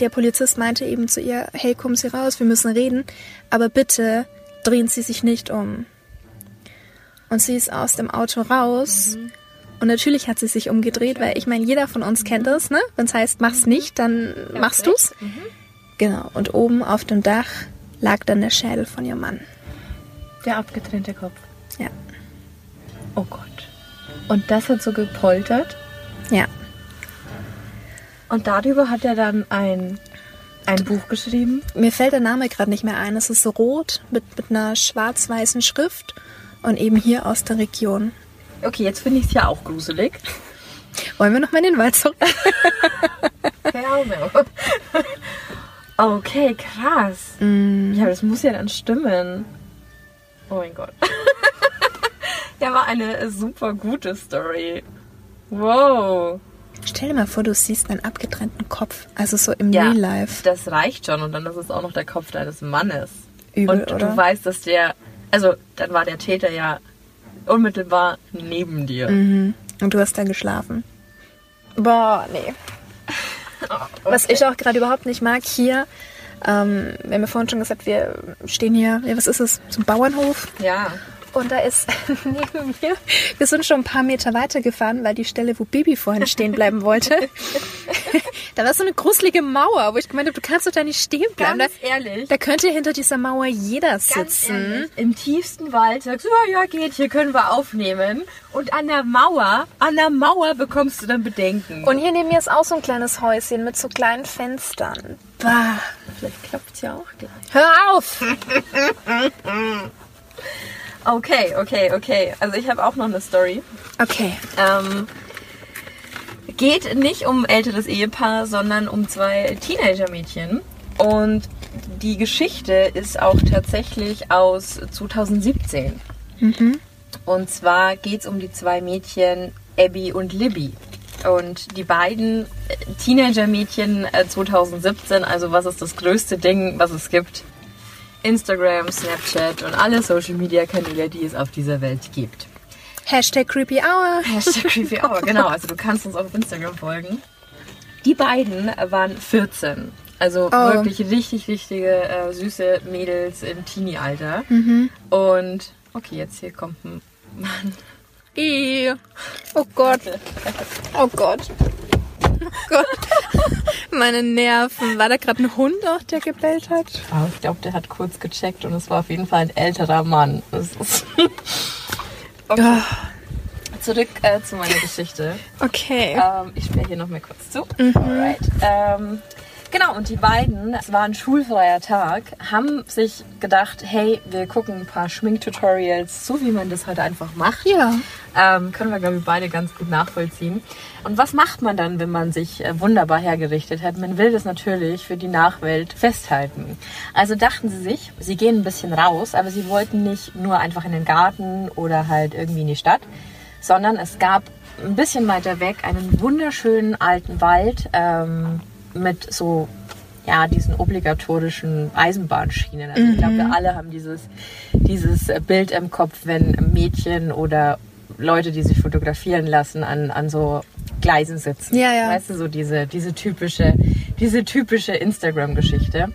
der Polizist meinte eben zu ihr, hey, kommen Sie raus, wir müssen reden, aber bitte drehen Sie sich nicht um. Und sie ist aus dem Auto raus. Mhm. Und natürlich hat sie sich umgedreht, weil ich meine, jeder von uns kennt das, ne? Wenn es heißt, mach's nicht, dann machst du's. Genau. Und oben auf dem Dach lag dann der Schädel von ihrem Mann. Der abgetrennte Kopf. Ja. Oh Gott. Und das hat so gepoltert? Ja. Und darüber hat er dann ein, ein Buch geschrieben? Mir fällt der Name gerade nicht mehr ein. Es ist so rot mit, mit einer schwarz-weißen Schrift und eben hier aus der Region. Okay, jetzt finde ich es ja auch gruselig. Wollen wir noch mal in den Wald zurück? Okay, krass. Mm. Ja, das muss ja dann stimmen. Oh mein Gott. Ja, war eine super gute Story. Wow. Stell dir mal vor, du siehst einen abgetrennten Kopf. Also so im ja, Real Life. Das reicht schon. Und dann ist es auch noch der Kopf deines Mannes. Übel, und oder? Du weißt, dass der... Also, dann war der Täter ja... unmittelbar neben dir. Mhm. Und du hast da geschlafen. Boah, nee. Oh, okay. Was ich auch gerade überhaupt nicht mag hier, ähm, wir haben ja vorhin schon gesagt, wir stehen hier, ja, was ist es, zum Bauernhof? Ja. Und da ist neben mir, wir sind schon ein paar Meter weiter gefahren, weil die Stelle, wo Bibi vorhin stehen bleiben wollte, da war so eine gruselige Mauer, wo ich gemeint habe, du kannst doch da nicht stehen bleiben. Ganz da, ehrlich. Da könnte hinter dieser Mauer jeder ganz sitzen. Ehrlich. Im tiefsten Wald sagst du, oh, ja geht, hier können wir aufnehmen. Und an der Mauer, an der Mauer bekommst du dann Bedenken. Und hier neben mir ist auch so ein kleines Häuschen mit so kleinen Fenstern. Bah. Vielleicht klappt's ja auch gleich. Hör auf! Okay, okay, okay. Also ich habe auch noch eine Story. Okay. Ähm, geht nicht um ein älteres Ehepaar, sondern um zwei Teenager-Mädchen. Und die Geschichte ist auch tatsächlich aus zwanzig siebzehn. Mhm. Und zwar geht es um die zwei Mädchen Abby und Libby. Und die beiden Teenager-Mädchen zwanzig siebzehn, also was ist das größte Ding, was es gibt? Instagram, Snapchat und alle Social-Media-Kanäle, die es auf dieser Welt gibt. Hashtag Creepy Hour. Hashtag Creepy Hour, genau. Also du kannst uns auf Instagram folgen. Die beiden waren vierzehn. Also oh. wirklich richtig, richtige, äh, süße Mädels im Teenie-Alter. Mhm. Und, okay, jetzt hier kommt ein Mann. Ii. Oh Gott. Oh Gott. Oh Gott. Meine Nerven. War da gerade ein Hund auch, der gebellt hat? Oh, ich glaube, der hat kurz gecheckt und es war auf jeden Fall ein älterer Mann. Das ist okay. Zurück äh, zu meiner Geschichte. Okay. Ähm, ich sperre hier noch mal kurz zu. Mhm. Alright. Ähm, Genau, und die beiden, es war ein schulfreier Tag, haben sich gedacht, hey, wir gucken ein paar Schminktutorials, so wie man das heute einfach macht. Ja. Ähm, können wir, glaube ich, beide ganz gut nachvollziehen. Und was macht man dann, wenn man sich wunderbar hergerichtet hat? Man will das natürlich für die Nachwelt festhalten. Also dachten sie sich, sie gehen ein bisschen raus, aber sie wollten nicht nur einfach in den Garten oder halt irgendwie in die Stadt, sondern es gab ein bisschen weiter weg einen wunderschönen alten Wald, ähm, mit so, ja, diesen obligatorischen Eisenbahnschienen. Also mhm. ich glaube, wir alle haben dieses, dieses Bild im Kopf, wenn Mädchen oder Leute, die sich fotografieren lassen, an, an so Gleisen sitzen. Ja, ja. Weißt du, so diese, diese typische, diese typische Instagram-Geschichte.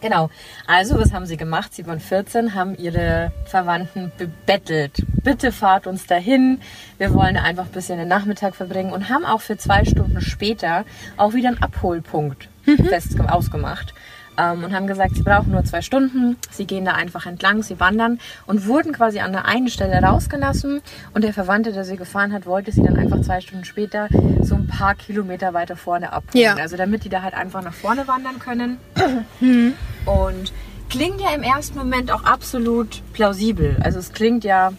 Genau. Also, was haben sie gemacht? Sie waren vierzehn, haben ihre Verwandten bebettelt. Bitte fahrt uns dahin. Wir wollen einfach ein bisschen den Nachmittag verbringen und haben auch für zwei Stunden später auch wieder einen Abholpunkt mhm. fest ausgemacht. Ähm, und haben gesagt, sie brauchen nur zwei Stunden. Sie gehen da einfach entlang, sie wandern und wurden quasi an der einen Stelle rausgelassen. Und der Verwandte, der sie gefahren hat, wollte sie dann einfach zwei Stunden später so ein paar Kilometer weiter vorne abholen. Ja. Also damit die da halt einfach nach vorne wandern können. Mhm. Und klingt ja im ersten Moment auch absolut plausibel. Also es klingt ja,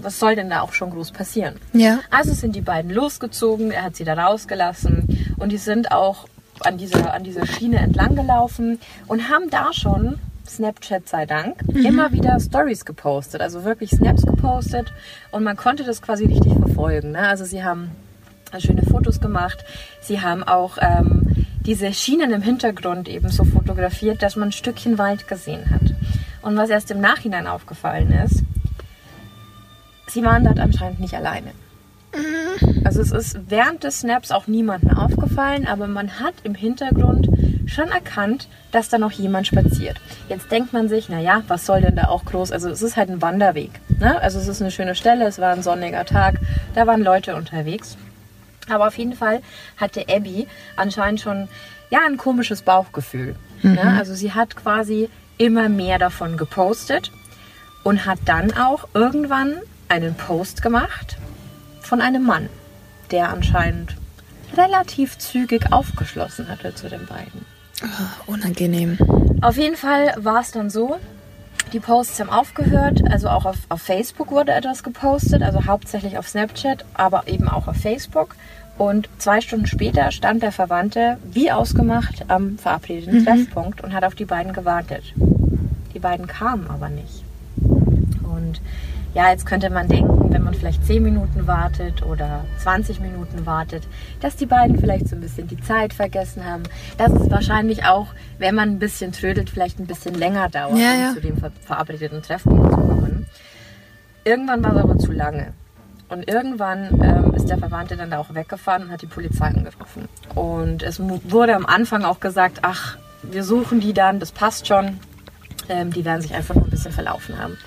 was soll denn da auch schon groß passieren? Ja. Also sind die beiden losgezogen, er hat sie da rausgelassen und die sind auch an dieser, an dieser Schiene entlang gelaufen und haben da schon, Snapchat sei Dank, mhm. immer wieder Stories gepostet, also wirklich Snaps gepostet und man konnte das quasi richtig verfolgen. Ne? Also sie haben schöne Fotos gemacht, sie haben auch ähm, diese Schienen im Hintergrund eben so fotografiert, dass man ein Stückchen Wald gesehen hat. Und was erst im Nachhinein aufgefallen ist, sie waren dort anscheinend nicht alleine. Also es ist während des Snaps auch niemandem aufgefallen, aber man hat im Hintergrund schon erkannt, dass da noch jemand spaziert. Jetzt denkt man sich, naja, was soll denn da auch groß? Also es ist halt ein Wanderweg. Ne? Also es ist eine schöne Stelle, es war ein sonniger Tag, da waren Leute unterwegs. Aber auf jeden Fall hatte Abby anscheinend schon ja, ein komisches Bauchgefühl. Mhm. Ne? Also sie hat quasi immer mehr davon gepostet und hat dann auch irgendwann einen Post gemacht von einem Mann, der anscheinend relativ zügig aufgeschlossen hatte zu den beiden. Oh, unangenehm. Auf jeden Fall war es dann so, die Posts haben aufgehört, also auch auf, auf Facebook wurde etwas gepostet, also hauptsächlich auf Snapchat, aber eben auch auf Facebook. Und zwei Stunden später stand der Verwandte, wie ausgemacht, am verabredeten mhm. Treffpunkt und hat auf die beiden gewartet. Die beiden kamen aber nicht. Und ja, jetzt könnte man denken, wenn man vielleicht zehn Minuten wartet oder zwanzig Minuten wartet, dass die beiden vielleicht so ein bisschen die Zeit vergessen haben. Das ist wahrscheinlich auch, wenn man ein bisschen trödelt, vielleicht ein bisschen länger dauert, ja, ja. um zu dem ver- verabredeten Treffpunkt zu kommen. Irgendwann war es aber zu lange. Und irgendwann ähm, ist der Verwandte dann da auch weggefahren und hat die Polizei angerufen. Und es mu- wurde am Anfang auch gesagt, ach, wir suchen die dann, das passt schon. Ähm, die werden sich einfach nur ein bisschen verlaufen haben.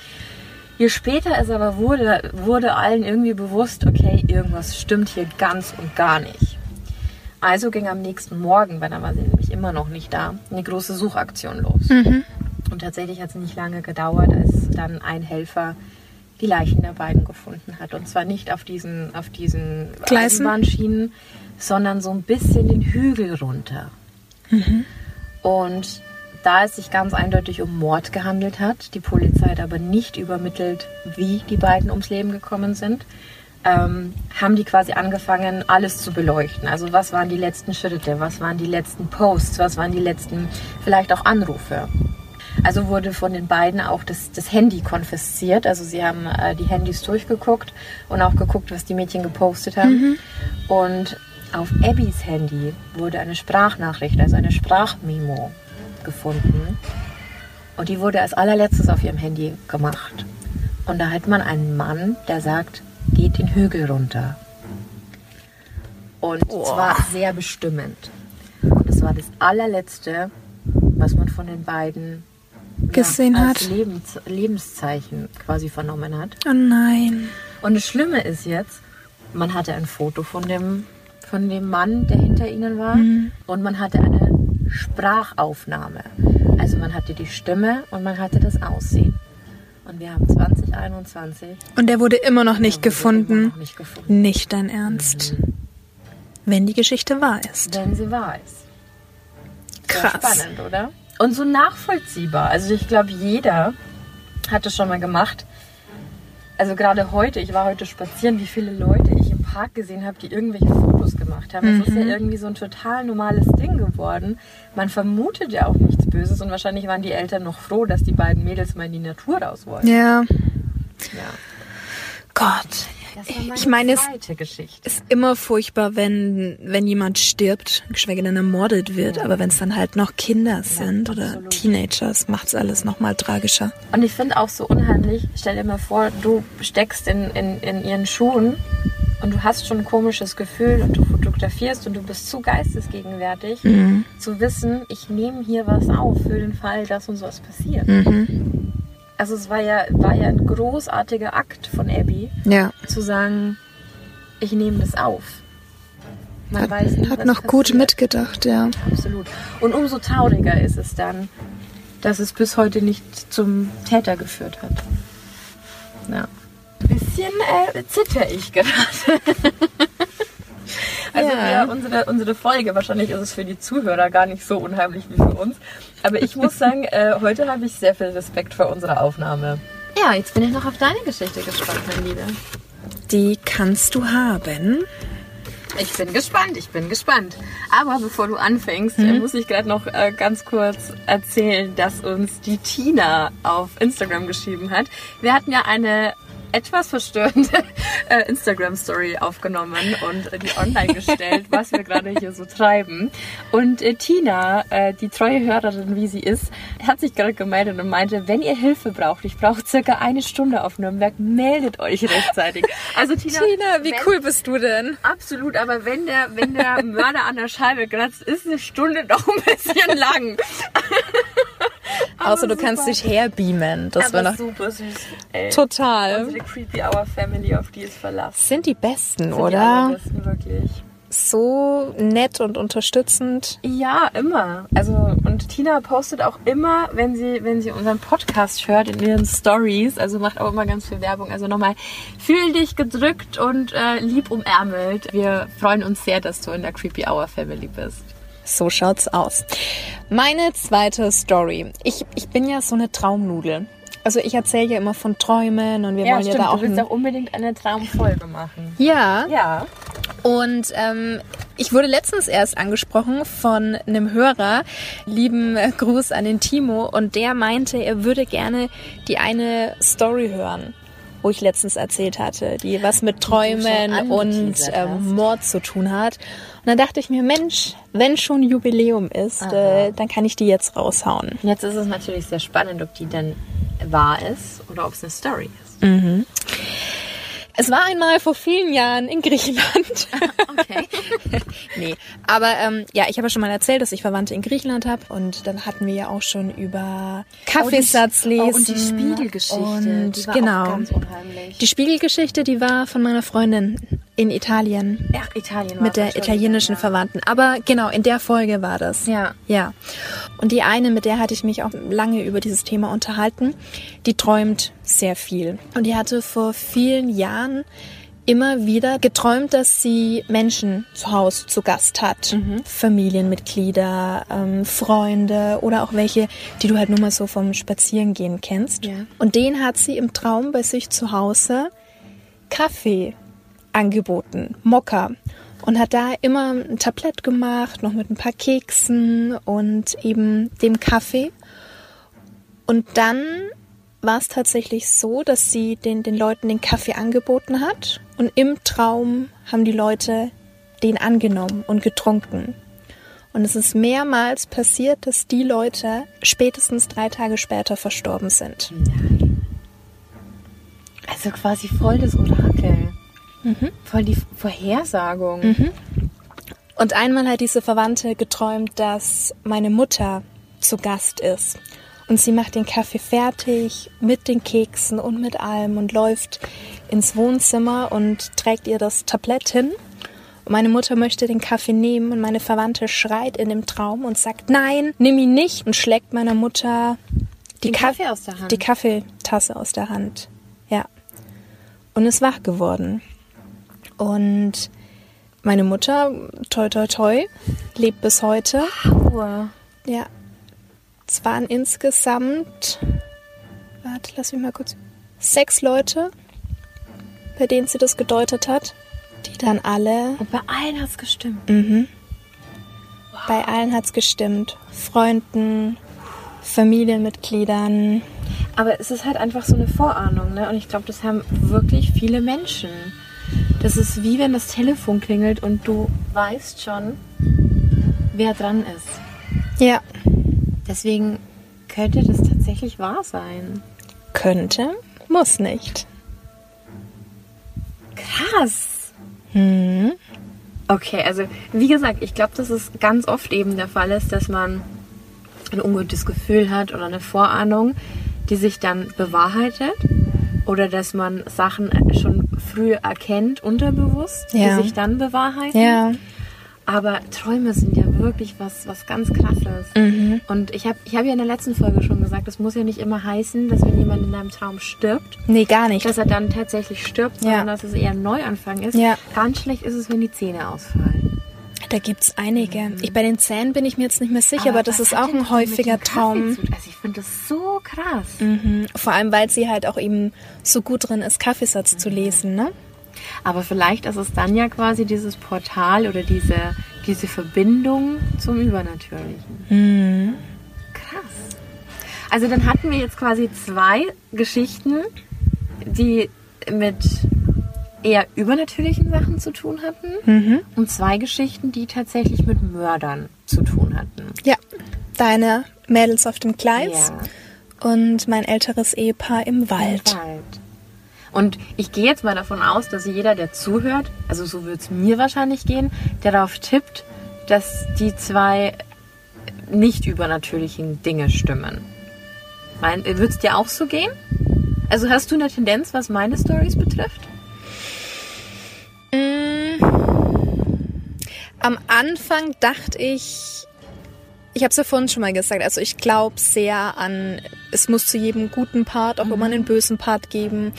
Je später es aber wurde, wurde allen irgendwie bewusst, okay, irgendwas stimmt hier ganz und gar nicht. Also ging am nächsten Morgen, weil da war sie nämlich immer noch nicht da, eine große Suchaktion los. Mhm. Und tatsächlich hat es nicht lange gedauert, als dann ein Helfer die Leichen der beiden gefunden hat. Und zwar nicht auf diesen, auf diesen Eisenbahnschienen, sondern so ein bisschen den Hügel runter. Mhm. Und da es sich ganz eindeutig um Mord gehandelt hat, die Polizei hat aber nicht übermittelt, wie die beiden ums Leben gekommen sind, ähm, haben die quasi angefangen, alles zu beleuchten. Also was waren die letzten Schritte, was waren die letzten Posts, was waren die letzten vielleicht auch Anrufe. Also wurde von den beiden auch das, das Handy konfisziert. Also sie haben äh, die Handys durchgeguckt und auch geguckt, was die Mädchen gepostet haben. Mhm. Und auf Abbys Handy wurde eine Sprachnachricht, also eine Sprachmemo gefunden. Und die wurde als allerletztes auf ihrem Handy gemacht. Und da hat man einen Mann, der sagt, geht den Hügel runter. Und oh. zwar sehr bestimmend. Und das war das allerletzte, was man von den beiden gesehen ja, als hat. Lebens- Lebenszeichen quasi vernommen hat. Oh nein. Und das Schlimme ist jetzt, man hatte ein Foto von dem, von dem Mann, der hinter ihnen war. Mhm. Und man hatte eine Sprachaufnahme. Also man hatte die Stimme und man hatte das Aussehen. Und wir haben zwanzig einundzwanzig. Und der wurde immer noch nicht, gefunden. Immer noch nicht gefunden. Nicht dein Ernst. Mhm. Wenn die Geschichte wahr ist. Wenn sie wahr ist. Krass. Sehr spannend, oder? Und so nachvollziehbar. Also ich glaube, jeder hat das schon mal gemacht. Also gerade heute, ich war heute spazieren, wie viele Leute ich im Park gesehen habe, die irgendwelche Fotos gemacht haben. Das mhm. ist ja irgendwie so ein total normales Ding geworden. Man vermutet ja auch nichts Böses und wahrscheinlich waren die Eltern noch froh, dass die beiden Mädels mal in die Natur raus wollten. Ja. Ja. Gott. Das war meine ich meine, es Geschichte. Ist immer furchtbar, wenn, wenn jemand stirbt, geschweige denn ermordet wird. Ja. Aber wenn es dann halt noch Kinder sind ja, oder absolut. Teenagers, macht es alles nochmal tragischer. Und ich finde auch so unheimlich, stell dir mal vor, du steckst in, in, in ihren Schuhen und du hast schon ein komisches Gefühl und du fotografierst und du bist zu geistesgegenwärtig, mhm. zu wissen, ich nehme hier was auf für den Fall, dass uns was passiert. Mhm. Also es war ja, war ja ein großartiger Akt von Abby, ja. zu sagen, ich nehme das auf. Man hat weiß nicht, hat was noch passiert. Gut mitgedacht, ja. Absolut. Und umso trauriger ist es dann, dass es bis heute nicht zum Täter geführt hat. Ja. Ein bisschen äh, zitter ich gerade. Also ja. wir, unsere, unsere Folge, wahrscheinlich ist es für die Zuhörer gar nicht so unheimlich wie für uns. Aber ich muss sagen, äh, heute habe ich sehr viel Respekt vor unserer Aufnahme. Ja, jetzt bin ich noch auf deine Geschichte gespannt, mein Lieber. Die kannst du haben. Ich bin gespannt, ich bin gespannt. Aber bevor du anfängst, mhm. muss ich gerade noch äh, ganz kurz erzählen, dass uns die Tina auf Instagram geschrieben hat. Wir hatten ja eine etwas verstörende äh, Instagram-Story aufgenommen und äh, die online gestellt, was wir gerade hier so treiben. Und äh, Tina, äh, die treue Hörerin, wie sie ist, hat sich gerade gemeldet und meinte, wenn ihr Hilfe braucht, ich brauche circa eine Stunde auf Nürnberg, meldet euch rechtzeitig. Also Tina, Tina wie wenn, cool bist du denn? Absolut, aber wenn der, wenn der Mörder an der Scheibe kratzt, ist eine Stunde doch ein bisschen lang. Außer also, du super. Kannst dich herbeamen. Das war noch super süß. Ey. Total. Unsere Creepy Hour Family, auf die es verlassen. Sind die besten, sind oder? Die allerbesten, wirklich. So nett und unterstützend. Ja, immer. Also, und Tina postet auch immer, wenn sie, wenn sie unseren Podcast hört, in ihren Stories. Also macht auch immer ganz viel Werbung. Also nochmal, fühl dich gedrückt und äh, lieb umärmelt. Wir freuen uns sehr, dass du in der Creepy Hour Family bist. So schaut's aus. Meine zweite Story. Ich, ich bin ja so eine Traumnudel. Also ich erzähle ja immer von Träumen und wir ja, wollen stimmt, ja da auch... Ja, stimmt. Du willst auch unbedingt eine Traumfolge machen. Ja. Ja. Und ähm, ich wurde letztens erst angesprochen von einem Hörer, lieben Gruß an den Timo, und der meinte, er würde gerne die eine Story hören, wo ich letztens erzählt hatte, die was mit Träumen und ähm, Mord zu tun hat. Und dann dachte ich mir, Mensch, wenn schon Jubiläum ist, äh, dann kann ich die jetzt raushauen. Jetzt ist es natürlich sehr spannend, ob die denn wahr ist oder ob es eine Story ist. Mhm. Es war einmal vor vielen Jahren in Griechenland. Okay. Nee, aber ähm, ja, ich habe ja schon mal erzählt, dass ich Verwandte in Griechenland habe. Und dann hatten wir ja auch schon über Kaffeesatzlesen. Oh, und die Spiegelgeschichte, und, die war genau, auch ganz unheimlich. Die Spiegelgeschichte, die war von meiner Freundin in Italien. Ach, Italien war mit der italienischen Verwandten. Aber genau, in der Folge war das. Ja. Ja. Und die eine, mit der hatte ich mich auch lange über dieses Thema unterhalten, die träumt sehr viel. Und die hatte vor vielen Jahren immer wieder geträumt, dass sie Menschen zu Hause zu Gast hat. Mhm. Familienmitglieder, ähm, Freunde oder auch welche, die du halt nur mal so vom Spazierengehen kennst. Ja. Und denen hat sie im Traum bei sich zu Hause Kaffee angeboten, Mokka. Und hat da immer ein Tablett gemacht, noch mit ein paar Keksen und eben dem Kaffee. Und dann war es tatsächlich so, dass sie den, den Leuten den Kaffee angeboten hat. Und im Traum haben die Leute den angenommen und getrunken. Und es ist mehrmals passiert, dass die Leute spätestens drei Tage später verstorben sind. Nein. Also quasi voll das Orakel. Mhm. Voll die Vorhersagung. Mhm. Und einmal hat diese Verwandte geträumt, dass meine Mutter zu Gast ist. Und sie macht den Kaffee fertig mit den Keksen und mit allem und läuft ins Wohnzimmer und trägt ihr das Tablett hin. Und meine Mutter möchte den Kaffee nehmen und meine Verwandte schreit in dem Traum und sagt, nein, nimm ihn nicht, und schlägt meiner Mutter die, Ka- Kaffee aus der Hand. die Kaffeetasse aus der Hand. Ja. Und ist wach geworden. Und meine Mutter, toi toi toi, lebt bis heute. Wow. Ja. Es waren insgesamt, warte, lass mich mal kurz, sechs Leute, bei denen sie das gedeutet hat, die dann alle... Und bei allen hat's gestimmt. Mhm. Wow. Bei allen hat's gestimmt. Freunden, Familienmitgliedern. Aber es ist halt einfach so eine Vorahnung, ne? Und ich glaube, das haben wirklich viele Menschen. Das ist wie wenn das Telefon klingelt und du weißt schon, wer dran ist. Ja. Deswegen könnte das tatsächlich wahr sein. Könnte, muss nicht. Krass. Hm. Okay, also wie gesagt, ich glaube, dass es ganz oft eben der Fall ist, dass man ein ungutes Gefühl hat oder eine Vorahnung, die sich dann bewahrheitet. Oder dass man Sachen schon früh erkennt, unterbewusst, ja, die sich dann bewahrheiten. Ja. Aber Träume sind ja wirklich was, was ganz Krasses. Mhm. Und ich habe ich hab ja in der letzten Folge schon gesagt, das muss ja nicht immer heißen, dass wenn jemand in einem Traum stirbt... Nee, gar nicht. ...dass er dann tatsächlich stirbt, sondern ja, dass es eher ein Neuanfang ist. Ja. Ganz schlecht ist es, wenn die Zähne ausfallen. Da gibt's einige. Mhm. Ich, bei den Zähnen bin ich mir jetzt nicht mehr sicher, aber, aber das ist auch ein häufiger Traum. Also ich finde das so krass. Mhm. Vor allem, weil sie halt auch eben so gut drin ist, Kaffeesatz mhm. zu lesen, ne? Aber vielleicht ist es dann ja quasi dieses Portal oder diese, diese Verbindung zum Übernatürlichen. Mhm. Krass. Also dann hatten wir jetzt quasi zwei Geschichten, die mit eher übernatürlichen Sachen zu tun hatten mhm. und zwei Geschichten, die tatsächlich mit Mördern zu tun hatten. Ja, deine Mädels auf dem Gleis ja. und mein älteres Ehepaar im Wald. Im Wald. Und ich gehe jetzt mal davon aus, dass jeder, der zuhört, also so wird es mir wahrscheinlich gehen, der darauf tippt, dass die zwei nicht übernatürlichen Dinge stimmen. Wird es dir auch so gehen? Also hast du eine Tendenz, was meine Storys betrifft? Am Anfang dachte ich, ich habe es ja vorhin schon mal gesagt, also ich glaube sehr an, es muss zu jedem guten Part auch mhm. immer einen bösen Part geben.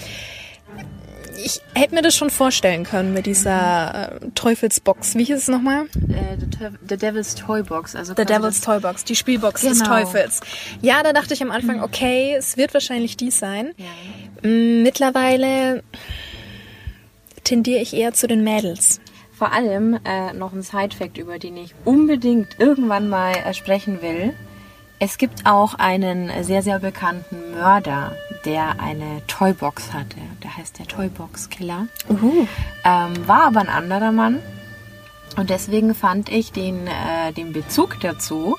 Ich hätte mir das schon vorstellen können mit dieser äh, Teufelsbox. Wie hieß es nochmal? Äh, the, Teuf- the Devil's Toy Box. Also the Devil's Toy Box, die Spielbox genau. des Teufels. Ja, da dachte ich am Anfang, okay, es wird wahrscheinlich die sein. Ja. Mittlerweile tendiere ich eher zu den Mädels. Vor allem äh, noch ein Side-Fact, über den ich unbedingt irgendwann mal äh, sprechen will. Es gibt auch einen sehr, sehr bekannten Mörder, der eine Toybox hatte. Der heißt der Toybox-Killer. Uh-huh. Ähm, war aber ein anderer Mann. Und deswegen fand ich den, äh, den Bezug dazu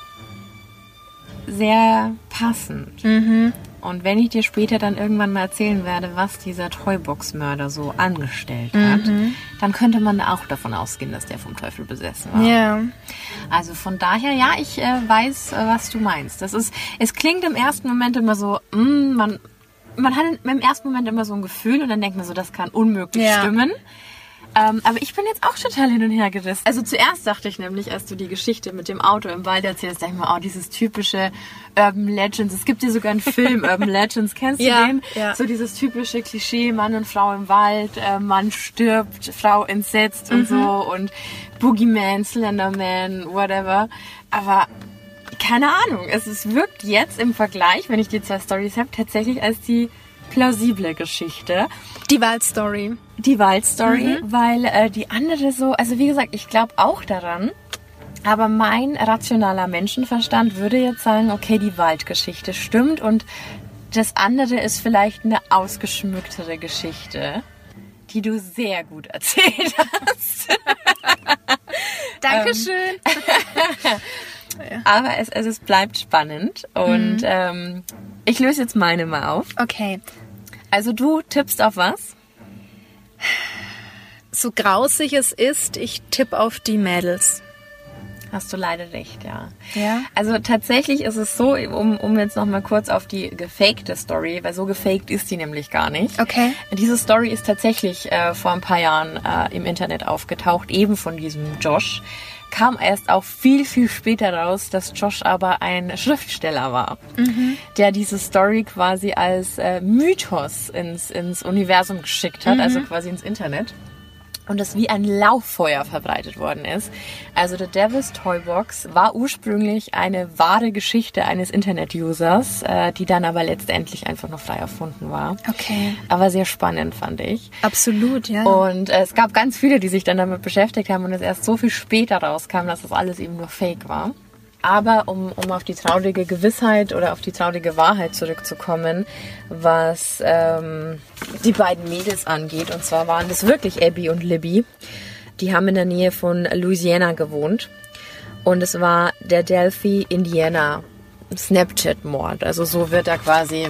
sehr passend. Mhm. Und wenn ich dir später dann irgendwann mal erzählen werde, was dieser Toybox-Mörder so angestellt hat, mhm. dann könnte man auch davon ausgehen, dass der vom Teufel besessen war. Ja. Also von daher, ja, ich äh, weiß, äh, was du meinst. Das ist, es klingt im ersten Moment immer so, mm, man, man hat im ersten Moment immer so ein Gefühl und dann denkt man so, das kann unmöglich ja. stimmen. Ähm, aber ich bin jetzt auch total hin und her gerissen. Also zuerst dachte ich nämlich, als du die Geschichte mit dem Auto im Wald erzählst, dachte ich mir, oh, dieses typische Urban Legends. Es gibt ja sogar einen Film, Urban Legends, kennst du ja, den? Ja. So dieses typische Klischee, Mann und Frau im Wald, äh, Mann stirbt, Frau entsetzt und mhm. so und Boogeyman, Slenderman, whatever. Aber keine Ahnung, es ist, wirkt jetzt im Vergleich, wenn ich die zwei Storys habe, tatsächlich als die plausible Geschichte. Die Waldstory. Die Waldstory, mhm. weil äh, die andere so, also wie gesagt, ich glaube auch daran, aber mein rationaler Menschenverstand würde jetzt sagen, okay, die Waldgeschichte stimmt und das andere ist vielleicht eine ausgeschmücktere Geschichte, die du sehr gut erzählt hast. Dankeschön. Aber es, also es bleibt spannend und mhm. ähm, ich löse jetzt meine mal auf. Okay. Also du tippst auf was? So grausig es ist, ich tippe auf die Mädels. Hast du leider recht, ja. ja. Also tatsächlich ist es so, um, um jetzt nochmal kurz auf die gefakte Story, weil so gefaked ist die nämlich gar nicht. Okay. Diese Story ist tatsächlich äh, vor ein paar Jahren äh, im Internet aufgetaucht, eben von diesem Josh. Kam erst auch viel, viel später raus, dass Josh aber ein Schriftsteller war, mhm. der diese Story quasi als äh, Mythos ins, ins Universum geschickt hat, mhm. also quasi ins Internet. Und das wie ein Lauffeuer verbreitet worden ist. Also The Devil's Toy Box war ursprünglich eine wahre Geschichte eines Internet-Users, äh, die dann aber letztendlich einfach nur frei erfunden war. Okay. Aber sehr spannend, fand ich. Absolut, ja. Und äh, es gab ganz viele, die sich dann damit beschäftigt haben und es erst so viel später rauskam, dass das alles eben nur Fake war. Aber um, um auf die traurige Gewissheit oder auf die traurige Wahrheit zurückzukommen, was ähm, die beiden Mädels angeht, und zwar waren das wirklich Abby und Libby. Die haben in der Nähe von Louisiana gewohnt und es war der Delphi, Indiana, Snapchat-Mord. Also so wird er quasi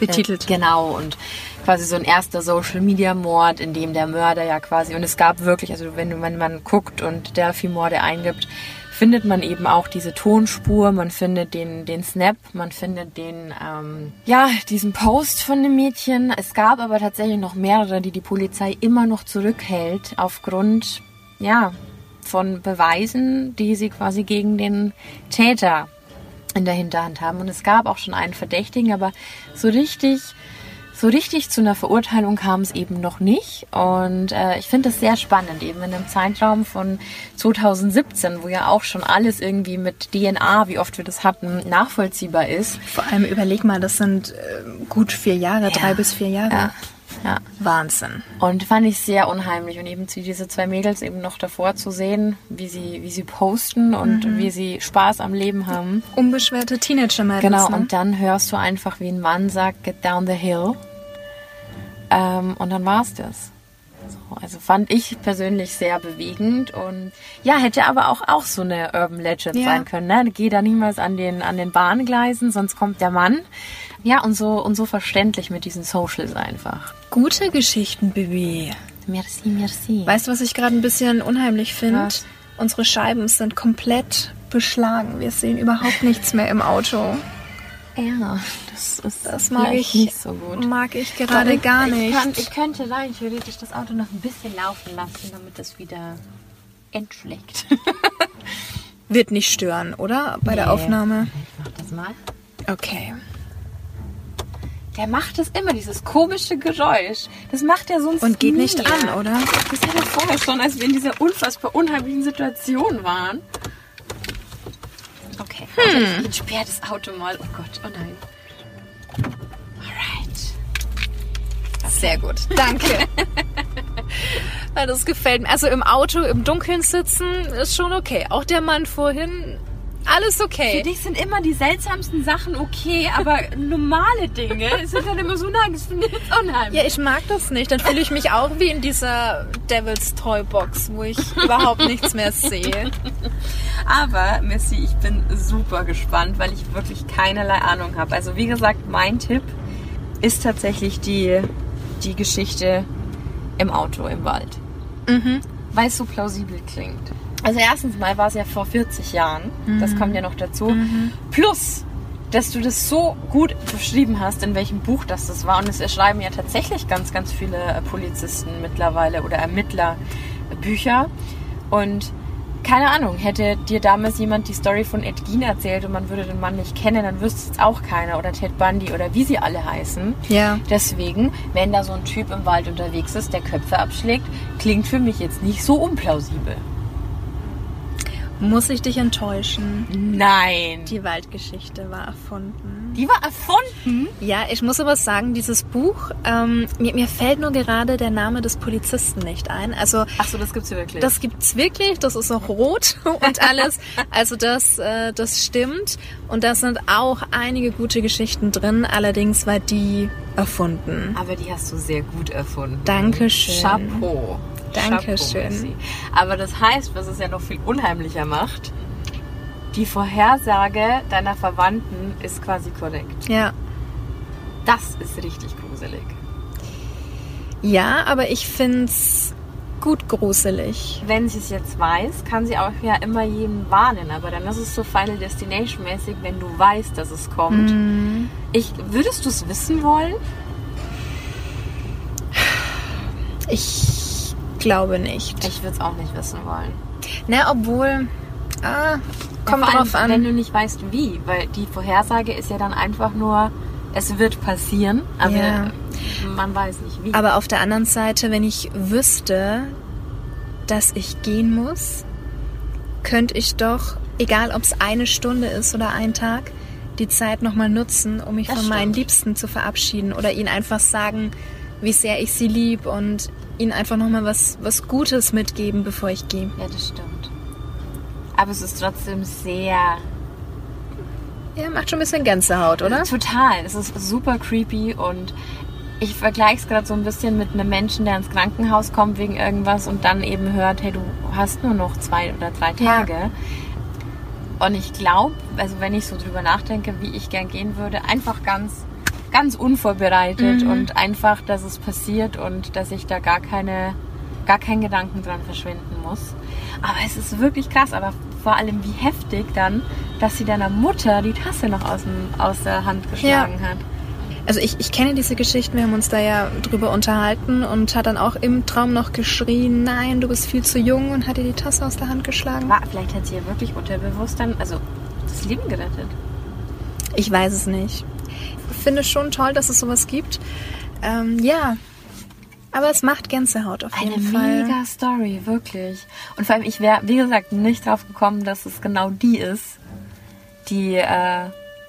betitelt. Äh, genau, und quasi so ein erster Social-Media-Mord, in dem der Mörder ja quasi, und es gab wirklich, also wenn, wenn man guckt und Delphi-Morde eingibt, findet man eben auch diese Tonspur, man findet den, den Snap, man findet den, ähm, ja, diesen Post von dem Mädchen. Es gab aber tatsächlich noch mehrere, die die Polizei immer noch zurückhält, aufgrund, ja, von Beweisen, die sie quasi gegen den Täter in der Hinterhand haben. Und es gab auch schon einen Verdächtigen, aber so richtig... So richtig zu einer Verurteilung kam es eben noch nicht und äh, ich finde das sehr spannend, eben in einem Zeitraum von zweitausendsiebzehn, wo ja auch schon alles irgendwie mit D N A, wie oft wir das hatten, nachvollziehbar ist. Vor allem überleg mal, das sind äh, gut vier Jahre, ja. drei bis vier Jahre. Ja. Ja. Wahnsinn. Und fand ich sehr unheimlich und eben diese zwei Mädels eben noch davor zu sehen, wie sie, wie sie posten und mhm. wie sie Spaß am Leben haben. Unbeschwerte Teenager-Mädels. Genau, ne? Und dann hörst du einfach, wie ein Mann sagt, get down the hill. Ähm, und dann war's das. So, also fand ich persönlich sehr bewegend und ja, hätte aber auch, auch so eine Urban Legend ja. sein können. Ne? Geh da niemals an den, an den Bahngleisen, sonst kommt der Mann. Ja, und so, und so verständlich mit diesen Socials einfach. Gute Geschichten, Bibi. Merci, merci. Weißt du, was ich gerade ein bisschen unheimlich finde? Unsere Scheiben sind komplett beschlagen. Wir sehen überhaupt nichts mehr im Auto. Ja, das ist das mag ich nicht so gut. mag ich gerade ich, gar nicht. Ich, kann, ich könnte rein theoretisch das Auto noch ein bisschen laufen lassen, damit es wieder entschlägt. Wird nicht stören, oder? Bei nee. der Aufnahme. Ich mach das mal. Okay. Der macht das immer, dieses komische Geräusch. Das macht er sonst nie. Und geht nie. nicht an, oder? Das hat er vorher schon, als wir in dieser unfassbar unheimlichen Situation waren. Okay, hm. also ich sperre das Auto mal. Oh Gott, oh nein. Alright. Okay. Sehr gut, danke. Das gefällt mir. Also im Auto, im Dunkeln sitzen ist schon okay. Auch der Mann vorhin... Alles okay. Für dich sind immer die seltsamsten Sachen okay, aber normale Dinge sind dann immer so, nein, das finde ich jetzt unheimlich. Ja, ich mag das nicht. Dann fühle ich mich auch wie in dieser Devil's Toy Box, wo ich überhaupt nichts mehr sehe. Aber, Missy, ich bin super gespannt, weil ich wirklich keinerlei Ahnung habe. Also wie gesagt, mein Tipp ist tatsächlich die, die Geschichte im Auto, im Wald. Mhm. Weil es so plausibel klingt. Also erstens mal war es ja vor vierzig Jahren, mhm. das kommt ja noch dazu, mhm. plus, dass du das so gut beschrieben hast, in welchem Buch das das war. Und es schreiben ja tatsächlich ganz, ganz viele Polizisten mittlerweile oder Ermittler Bücher. Und keine Ahnung, hätte dir damals jemand die Story von Ed Gein erzählt und man würde den Mann nicht kennen, dann wüsste es auch keiner. Oder Ted Bundy oder wie sie alle heißen. Ja. Deswegen, wenn da so ein Typ im Wald unterwegs ist, der Köpfe abschlägt, klingt für mich jetzt nicht so unplausibel. Muss ich dich enttäuschen? Nein. Die Waldgeschichte war erfunden. Die war erfunden? Ja, ich muss aber sagen, dieses Buch, ähm, mir, mir fällt nur gerade der Name des Polizisten nicht ein. Also, ach so, das gibt's wirklich? Das gibt's wirklich, das ist noch rot und alles. Also das, äh, das stimmt. Und da sind auch einige gute Geschichten drin. Allerdings war die erfunden. Aber die hast du sehr gut erfunden. Dankeschön. Chapeau. Dankeschön. Aber das heißt, was es ja noch viel unheimlicher macht, die Vorhersage deiner Verwandten ist quasi korrekt. Ja. Das ist richtig gruselig. Ja, aber ich find's gut gruselig. Wenn sie es jetzt weiß, kann sie auch ja immer jeden warnen, aber dann ist es so Final Destination-mäßig, wenn du weißt, dass es kommt. Mm. Ich, würdest du es wissen wollen? Ich glaube nicht. Ich würde es auch nicht wissen wollen. Na, obwohl... Ah, kommt ja, drauf an. Wenn du nicht weißt, wie. Weil die Vorhersage ist ja dann einfach nur, es wird passieren, aber ja. Man weiß nicht, wie. Aber auf der anderen Seite, wenn ich wüsste, dass ich gehen muss, könnte ich doch, egal ob es eine Stunde ist oder ein Tag, die Zeit nochmal nutzen, um mich das von stimmt. meinen Liebsten zu verabschieden oder ihnen einfach sagen, wie sehr ich sie lieb und ihnen einfach nochmal was, was Gutes mitgeben, bevor ich gehe. Ja, das stimmt. Aber es ist trotzdem sehr... Ja, macht schon ein bisschen Gänsehaut, oder? Total. Es ist super creepy und ich vergleiche es gerade so ein bisschen mit einem Menschen, der ins Krankenhaus kommt wegen irgendwas und dann eben hört, hey, du hast nur noch zwei oder drei Tage. Ja. Und ich glaube, also wenn ich so drüber nachdenke, wie ich gern gehen würde, einfach ganz, ganz unvorbereitet mhm. und einfach, dass es passiert und dass ich da gar keine... gar keinen Gedanken dran verschwinden muss. Aber es ist wirklich krass, aber vor allem wie heftig dann, dass sie deiner Mutter die Tasse noch aus, dem, aus der Hand geschlagen ja. hat. Also ich, ich kenne diese Geschichten, wir haben uns da ja drüber unterhalten und hat dann auch im Traum noch geschrien, nein, du bist viel zu jung und hat ihr die Tasse aus der Hand geschlagen. War, vielleicht hat sie ja wirklich unterbewusst dann, also das Leben gerettet. Ich weiß es nicht. Ich finde es schon toll, dass es sowas gibt. Ähm, ja, aber es macht Gänsehaut auf jeden Fall. Eine mega Story, wirklich. Und vor allem, ich wäre, wie gesagt, nicht drauf gekommen, dass es genau die ist, die äh,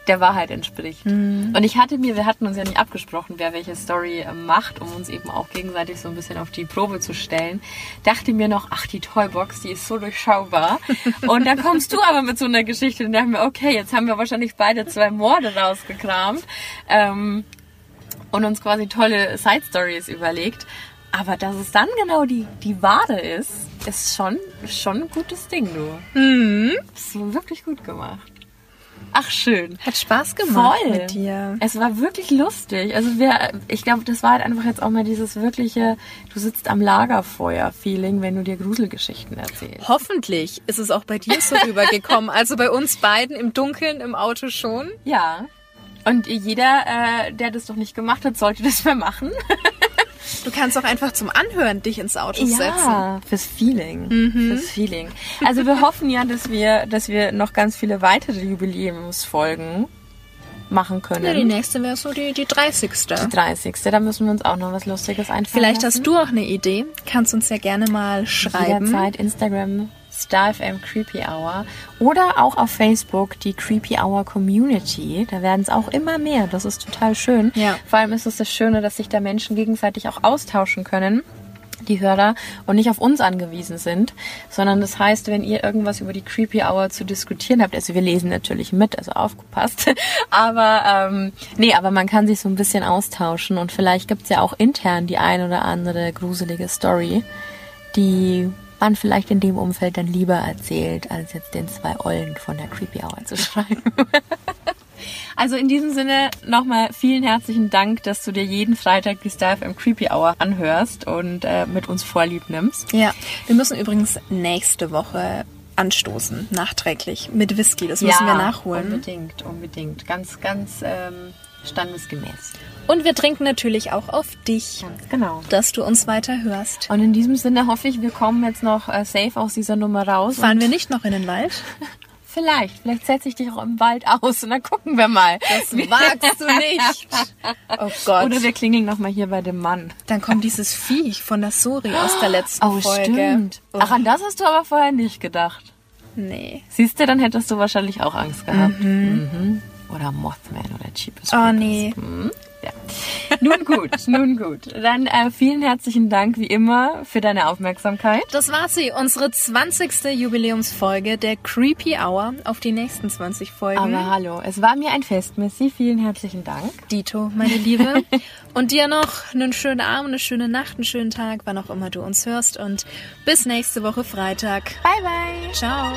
der Wahrheit entspricht. Mhm. Und ich hatte mir, wir hatten uns ja nicht abgesprochen, wer welche Story macht, um uns eben auch gegenseitig so ein bisschen auf die Probe zu stellen. Dachte mir noch, ach, die Toybox, die ist so durchschaubar. Und dann kommst du aber mit so einer Geschichte und dachte mir, okay, jetzt haben wir wahrscheinlich beide zwei Morde rausgekramt. Ähm... Und uns quasi tolle Side-Stories überlegt. Aber dass es dann genau die, die wahre ist, ist schon, schon ein gutes Ding, du. Mhm. Ist wirklich gut gemacht. Ach, schön. Hat Spaß gemacht Voll. Mit dir. Es war wirklich lustig. Also wir, ich glaube, das war halt einfach jetzt auch mal dieses wirkliche, du sitzt am Lagerfeuer-Feeling, wenn du dir Gruselgeschichten erzählst. Hoffentlich ist es auch bei dir so rübergekommen. Also bei uns beiden im Dunkeln, im Auto schon. Ja. Und jeder, äh, der das noch nicht gemacht hat, sollte das mal machen. Du kannst auch einfach zum Anhören dich ins Auto ja, setzen. Ja, fürs Feeling. Mhm. Fürs Feeling. Also wir hoffen ja, dass wir, dass wir noch ganz viele weitere Jubiläumsfolgen machen können. Ja, die nächste wäre so die, die dreißigste. Die dreißigste. Da müssen wir uns auch noch was Lustiges einfallen Vielleicht lassen. Hast du auch eine Idee. Kannst uns ja gerne mal schreiben. Jederzeit Instagram. Star F M Creepy Hour oder auch auf Facebook die Creepy Hour Community. Da werden es auch immer mehr. Das ist total schön. Ja. Vor allem ist es das Schöne, dass sich da Menschen gegenseitig auch austauschen können, die Hörer, und nicht auf uns angewiesen sind, sondern das heißt, wenn ihr irgendwas über die Creepy Hour zu diskutieren habt, also wir lesen natürlich mit, also aufgepasst, aber ähm, nee, aber man kann sich so ein bisschen austauschen und vielleicht gibt es ja auch intern die ein oder andere gruselige Story, die man vielleicht in dem Umfeld dann lieber erzählt, als jetzt den zwei Ollen von der Creepy Hour zu schreiben. Also in diesem Sinne nochmal vielen herzlichen Dank, dass du dir jeden Freitag die Star F M Creepy Hour anhörst und äh, mit uns vorlieb nimmst. Ja, wir müssen übrigens nächste Woche anstoßen, nachträglich, mit Whisky. Das müssen ja, wir nachholen. unbedingt, unbedingt. Ganz, ganz ähm, standesgemäß. Und wir trinken natürlich auch auf dich, ganz genau, dass du uns weiter hörst. Und in diesem Sinne hoffe ich, wir kommen jetzt noch äh, safe aus dieser Nummer raus. Fahren wir nicht noch in den Wald? Vielleicht. Vielleicht setze ich dich auch im Wald aus und dann gucken wir mal. Das wagst du nicht. Oh Gott. Oder wir klingeln nochmal hier bei dem Mann. Dann kommt dieses Viech von der Sori aus der letzten oh, Folge. Stimmt. Oh, stimmt. Ach, an das hast du aber vorher nicht gedacht. Nee. Siehst du, dann hättest du wahrscheinlich auch Angst gehabt. Mhm. Mhm. oder Mothman oder Cheapest Creepers. Oh nee. Hm? Ja. Nun gut, nun gut. Dann äh, vielen herzlichen Dank wie immer für deine Aufmerksamkeit. Das war sie, unsere zwanzigste Jubiläumsfolge der Creepy Hour. Auf die nächsten zwanzig Folgen. Aber hallo, es war mir ein Fest, Missy. Vielen herzlichen Dank. Dito, meine Liebe. Und dir noch einen schönen Abend, eine schöne Nacht, einen schönen Tag, wann auch immer du uns hörst. Und bis nächste Woche Freitag. Bye, bye. Ciao.